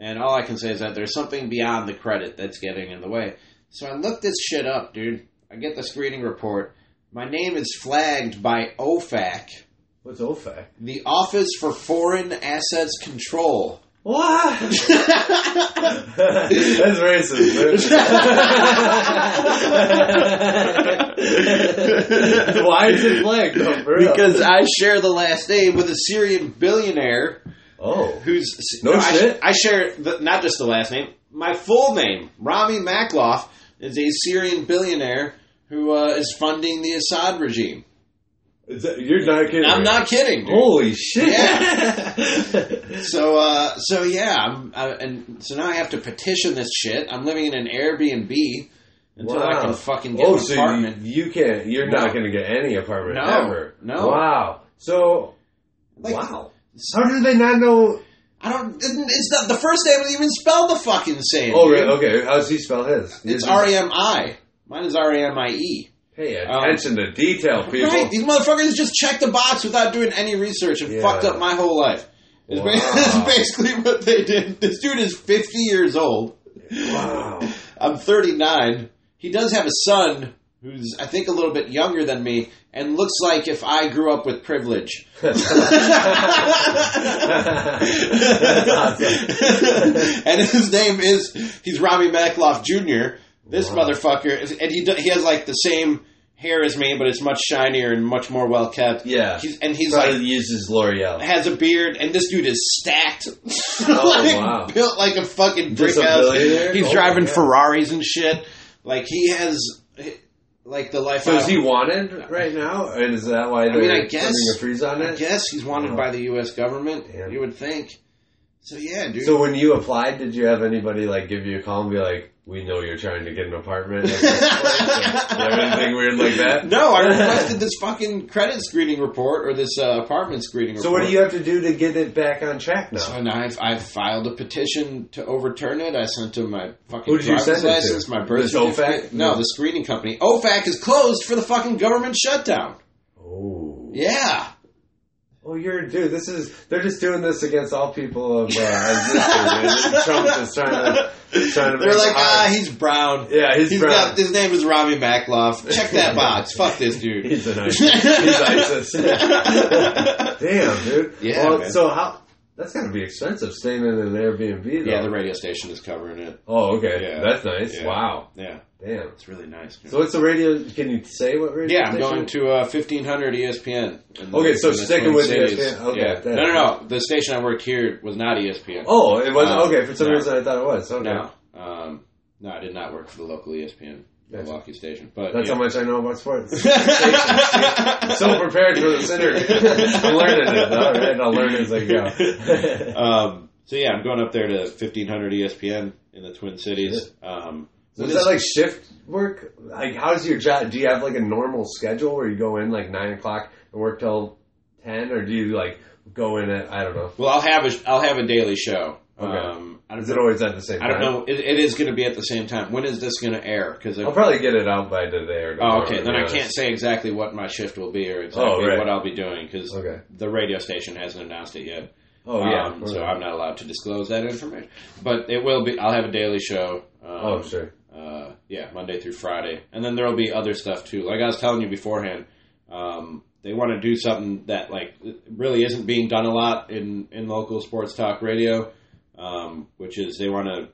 and all I can say is that there's something beyond the credit that's getting in the way. So I looked this shit up, dude. I get the screening report. My name is flagged by O F A C. What's O F A C? The Office for Foreign Assets Control. What? That's racist, dude. Why is it black? No, because I share the last name with a Syrian billionaire. Oh. Who's no, no shit. I, I share the, not just the last name, my full name. Rami Makhlouf is a Syrian billionaire who uh, is funding the Assad regime. Is that, you're not kidding. I'm right? not kidding. Dude. Holy shit! Yeah. so, uh, so yeah, I'm, I, and so now I have to petition this shit. I'm living in an Airbnb until wow. I can fucking get oh, an so apartment. You, you can't. You're no. not going to get any apartment no. ever. No. Wow. So, like, wow. How did they not know? I don't. It's not the first day I didn't even spell the fucking same. Oh, really? Okay. How does he spell his? It's R E M I. Mine is R E M I E. Hey, attention um, to detail, people. Right? These motherfuckers just checked the box without doing any research and yeah. fucked up my whole life. Wow. That's basically what they did. This dude is fifty years old. Wow. I'm thirty-nine. He does have a son who's, I think, a little bit younger than me and looks like if I grew up with privilege. That's awesome. And his name is, he's Rami Makhlouf Junior, This wow. motherfucker, and he he has like the same hair as me, but it's much shinier and much more well kept. Yeah, he's, and he's probably like uses L'Oreal, has a beard, and this dude is stacked, oh, like wow. built like a fucking brick house. He's oh, driving yeah. Ferraris and shit. Like he has, like the life. So is he wanted right now, and is that why they're I mean, I guess, putting a freeze on it? I guess he's wanted oh. by the U S government. Damn. You would think. So yeah, dude. So when you applied, did you have anybody like give you a call and be like, "We know you're trying to get an apartment"? Did you have anything weird like that? No, I requested this fucking credit screening report or this uh, apartment screening report. So what do you have to do to get it back on track now? So and I've I filed a petition to overturn it. I sent them my fucking Who did driver's you send license, to? my birth this certificate. O F A C? No, the screening company. O F A C is closed for the fucking government shutdown. Oh. Yeah. Oh, you're dude. This is they're just doing this against all people of uh, existence. Trump is trying to, trying to. They're like, ah, he's brown. Yeah, he's, he's brown. Got, his name is Rami Makhlouf. Check that box. Fuck this dude. He's an ISIS. He's ISIS. Damn, dude. Yeah. Well, man. So how? That's got to be expensive staying in an Airbnb. Though. Yeah, the radio station is covering it. Oh, okay. Yeah. That's nice. Yeah. Wow. Yeah. Damn. It's really nice. So what's the radio? Can you say what radio? Yeah, I'm going to uh, fifteen hundred E S P N. Okay, so sticking with E S P N. Okay, yeah. No, no, no. The station I worked here was not E S P N. Oh, it wasn't? Um, okay, for some no. reason I thought it was. Okay. No. Um, no, I did not work for the local E S P N. Gotcha. Milwaukee station. But, That's yeah. how much I know about sports. I'm so prepared for this interview. I'm learning it. All right, I'll learn it as I go. um, so yeah, I'm going up there to fifteen hundred E S P N in the Twin Cities. Um So is that like shift work? Like, how's your job? Do you have like a normal schedule where you go in like nine o'clock and work till ten, or do you like go in at I don't know? Well, I'll have a I'll have a daily show. Okay. Um, is it always at the same time? I don't know. It, it is going to be at the same time. When is this going to air? Because I'll probably get it out by today or tomorrow. Oh, okay. Then I can't say exactly what my shift will be or exactly oh, right. what I'll be doing because okay. the radio station hasn't announced it yet. Oh yeah. Um, okay. So I'm not allowed to disclose that information. But it will be. I'll have a daily show. Um, oh sure. Uh, yeah, Monday through Friday. And then there'll be other stuff too. Like I was telling you beforehand, um, they want to do something that like really isn't being done a lot in, in local sports talk radio, um, which is they want to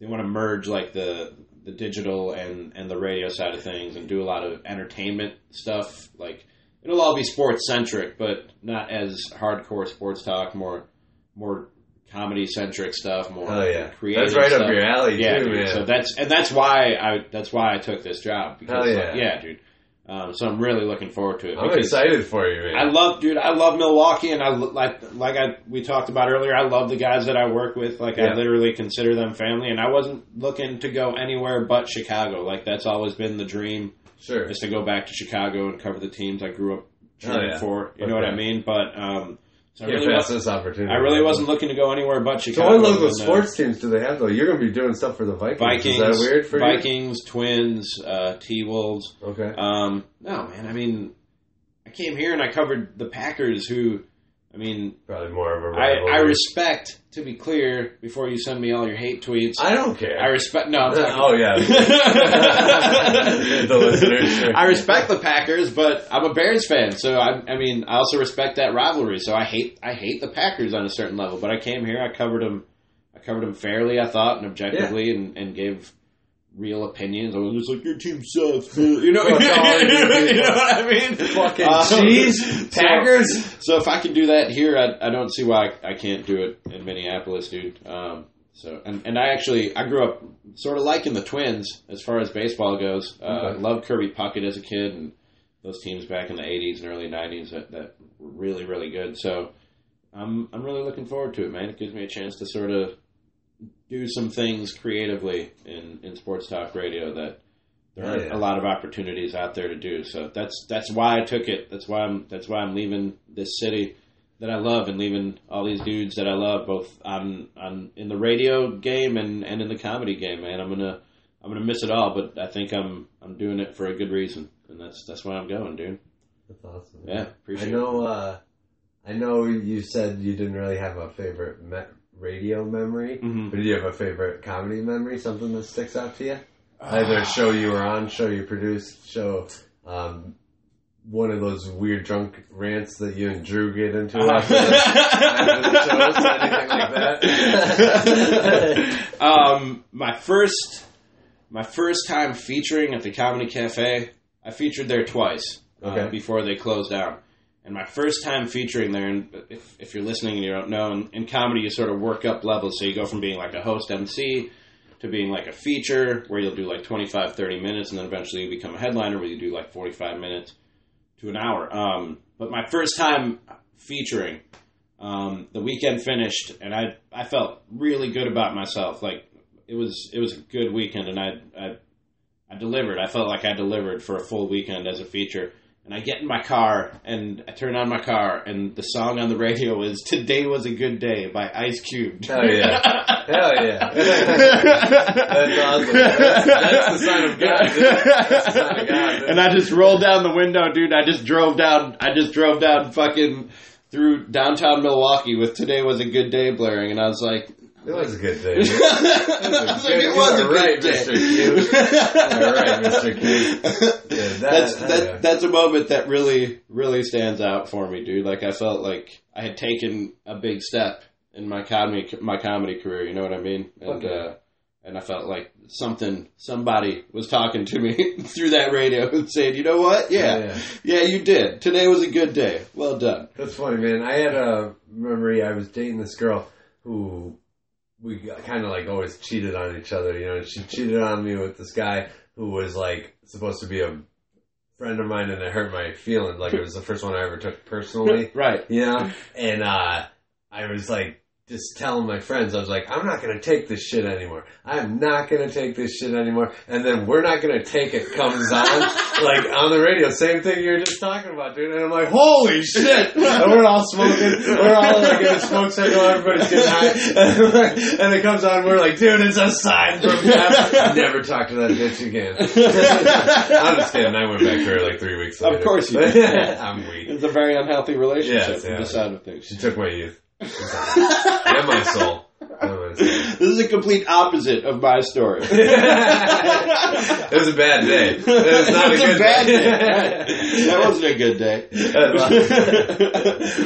they want to merge like the the digital and, and the radio side of things and do a lot of entertainment stuff. Like it'll all be sports centric, but not as hardcore sports talk, more more comedy-centric stuff, more oh, yeah. creative stuff. That's right stuff. Up your alley, yeah, too, man. So that's, and that's why I that's why I took this job. Because, Hell, yeah. Like, yeah, dude. Um, so I'm really looking forward to it. I'm excited for you, man. I love, dude, I love Milwaukee, and I like like I we talked about earlier, I love the guys that I work with. Like, yeah. I literally consider them family, and I wasn't looking to go anywhere but Chicago. Like, that's always been the dream. Sure. Is to go back to Chicago and cover the teams I grew up cheering yeah. for. You okay. know what I mean? But, um... So I, really this opportunity. I really wasn't looking to go anywhere but Chicago. So what local sports teams do they have, though? You're going to be doing stuff for the Vikings. Vikings. Is that weird for Vikings, you? Vikings, Twins, uh, T-Wolves. Okay. Um, no, man. I mean, I came here and I covered the Packers who, I mean... Probably more of a rivalry. I, I respect, to be clear, before you send me all your hate tweets. I don't care. I respect... No, I'm talking Oh, yeah. The listeners. Sure. I respect the Packers, but I'm a Bears fan, so I, I mean, I also respect that rivalry, so I hate I hate the Packers on a certain level, but I came here, I covered them, I covered them fairly, I thought, and objectively, yeah. and, and gave... real opinions. I was just like, your team sucks. You know, you know, you know what I mean? Fucking uh, jeez. Packers. So, so if I can do that here, I, I don't see why I, I can't do it in Minneapolis, dude. Um, so and, and I actually, I grew up sort of liking the Twins as far as baseball goes. Uh, okay. I loved Kirby Puckett as a kid and the those teams back in the eighties and early nineties that, that were really, really good. So I'm I'm really looking forward to it, man. It gives me a chance to sort of do some things creatively in, in sports talk radio that there aren't yeah. a lot of opportunities out there to do. So that's that's why I took it. That's why I'm that's why I'm leaving this city that I love and leaving all these dudes that I love, both on on in the radio game and, and in the comedy game, man. I'm gonna I'm gonna miss it all, but I think I'm I'm doing it for a good reason, and that's that's why I'm going, dude. That's awesome. Yeah, appreciate it. I know. Uh, I know you said you didn't really have a favorite me- radio memory, mm-hmm. but do you have a favorite comedy memory? Something that sticks out to you? Uh, Either a show you were on, show you produced, show. Um, One of those weird drunk rants that you and Drew get into after the, after the shows, anything like that. um, my first, my first time featuring at the Comedy Cafe, I featured there twice okay. uh, before they closed down. And my first time featuring there, and if, if you're listening and you don't know, in, in comedy you sort of work up levels. So you go from being like a host M C to being like a feature where you'll do like twenty-five, thirty minutes, and then eventually you become a headliner where you do like forty-five minutes. To an hour. Um, but my first time featuring, um, the weekend finished and I, I felt really good about myself. Like it was, it was a good weekend and I, I, I delivered. I felt like I delivered for a full weekend as a feature. And I get in my car and I turn on my car and the song on the radio is Today Was a Good Day by Ice Cube. Hell yeah. Hell yeah. That's awesome. That's, that's the sign of God, dude. That's the sign of God, dude. And I just rolled down the window, dude. I just drove down, I just drove down fucking through downtown Milwaukee with Today Was a Good Day blaring. And I was like, it was a good day. It was a good, it was a good right, day. Mister Cube. All right, Mister Cube. Yeah, that, that's that, yeah. that's a moment that really, really stands out for me, dude. Like I felt like I had taken a big step in my comedy, my comedy career. You know what I mean? And okay. uh, and I felt like something, somebody was talking to me through that radio and saying, "You know what? Yeah, oh, yeah, yeah, you did. Today was a good day. Well done." That's funny, man. I had a memory. I was dating this girl who. We kind of, like, always cheated on each other, you know. She cheated on me with this guy who was, like, supposed to be a friend of mine, and it hurt my feelings. Like, it was the first one I ever took personally. Right. You know? And uh, I was, like, just telling my friends, I was like, I'm not going to take this shit anymore. I'm not going to take this shit anymore. And then We're Not Going to Take It comes on, like, on the radio. Same thing you were just talking about, dude. And I'm like, holy shit. And we're all smoking. We're all, like, in a smoke circle. Everybody's getting high. And it comes on. We're like, dude, it's a sign from God. Never talk to that bitch again. I understand. I went back to her, like, three weeks later. Of course you did. I'm weak. It's a very unhealthy relationship yes, yeah. from the side of things. She took my youth. And my soul. And my soul. This is a complete opposite of my story. It was a bad day. It was not it was a good a bad day. day. That wasn't a good day.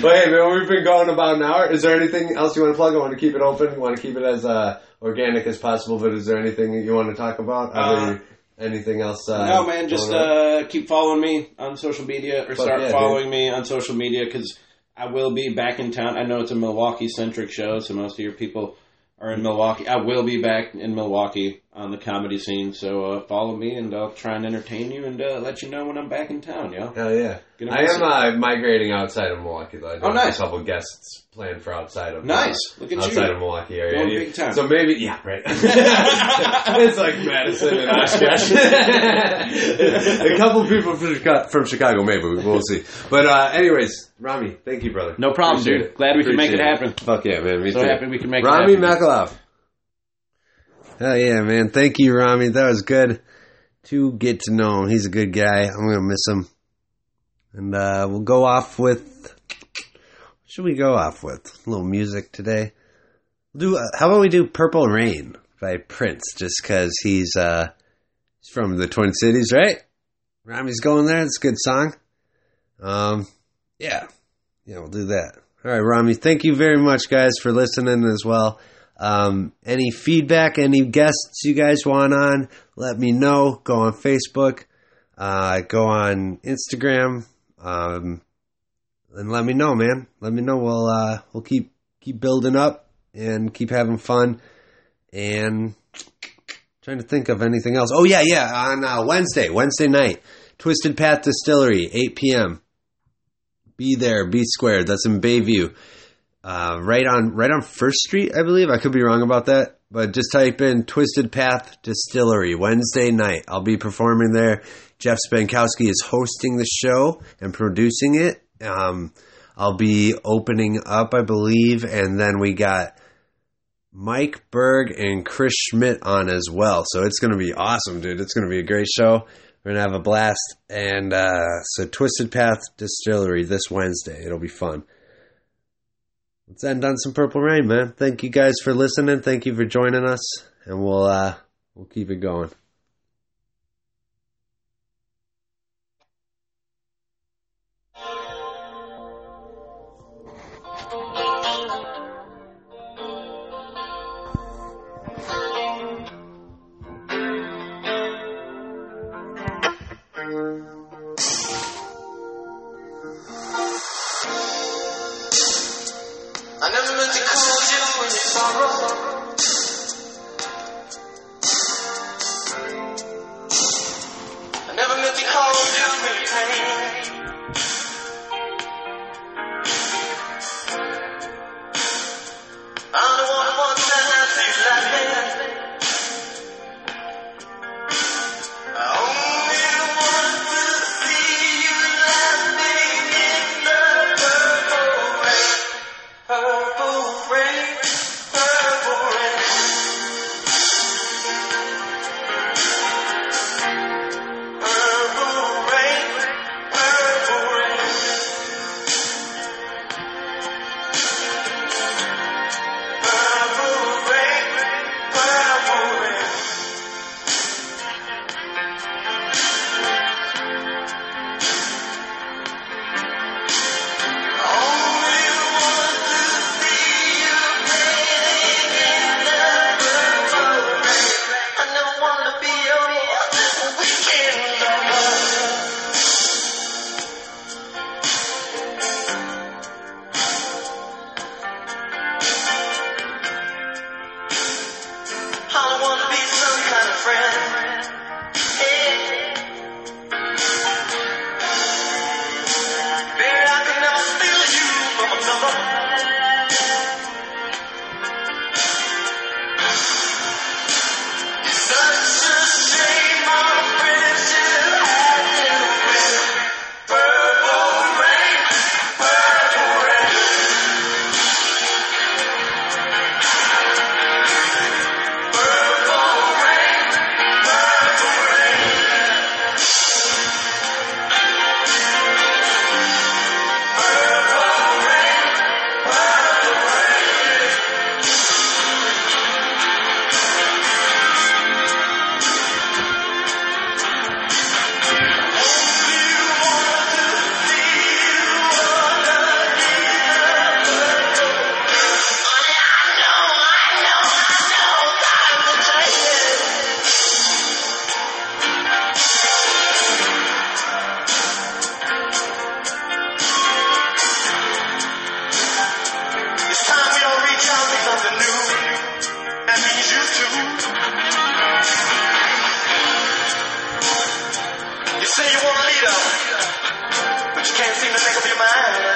But hey, man, we've been going about an hour. Is there anything else you want to plug? I want to keep it open. I want to keep it as uh, organic as possible. But is there anything that you want to talk about? Uh, anything else? Uh, no, man. Just uh, keep following me on social media, or but start yeah, following dude. me on social media because. I will be back in town. I know it's a Milwaukee-centric show, so most of your people are in Milwaukee. I will be back in Milwaukee on the comedy scene, so uh, follow me, and I'll try and entertain you and uh, let you know when I'm back in town, yo. Hell yeah. I am uh, migrating outside of Milwaukee, though. I do oh, nice. have a couple guests planned for outside of Nice. Uh, Look at outside you. Outside of Milwaukee area. Going big time. So maybe, yeah, right. It's like Madison and Oshkosh. A couple people from Chicago, maybe. We'll see. But uh, anyways, Rami, thank you, brother. No problem, Appreciate dude. It. Glad we Appreciate can make it happen. It. Fuck yeah, man. Me so too. happy we can make Rami it happen. Rami Makhlouf. Hell yeah, man. Thank you, Rami. That was good to get to know him. He's a good guy. I'm going to miss him. And uh, we'll go off with... What should we go off with? A little music today. Do uh, How about we do Purple Rain by Prince, just because he's, uh, he's from the Twin Cities, right? Rami's going there. It's a good song. Um, yeah. Yeah, we'll do that. All right, Rami, thank you very much, guys, for listening as well. Um, any feedback, any guests you guys want on, let me know. Go on Facebook. Uh, go on Instagram. Um, and let me know, man. Let me know. We'll, uh, we'll keep, keep building up and keep having fun. And Trying to think of anything else. Oh, yeah, yeah, on uh, Wednesday, Wednesday night, Twisted Path Distillery, eight p.m. Be there, be squared. That's in Bayview. Uh, right on right on First Street, I believe. I could be wrong about that. But just type in Twisted Path Distillery, Wednesday night. I'll be performing there. Jeff Spankowski is hosting the show and producing it. Um, I'll be opening up, I believe. And then we got Mike Berg and Chris Schmidt on as well. So it's going to be awesome, dude. It's going to be a great show. We're going to have a blast. And uh, so Twisted Path Distillery this Wednesday. It'll be fun. Let's end on some Purple Rain, man. Thank you guys for listening. Thank you for joining us. And we'll uh, we'll keep it going. Say you want a leader, but you can't seem to make up your mind.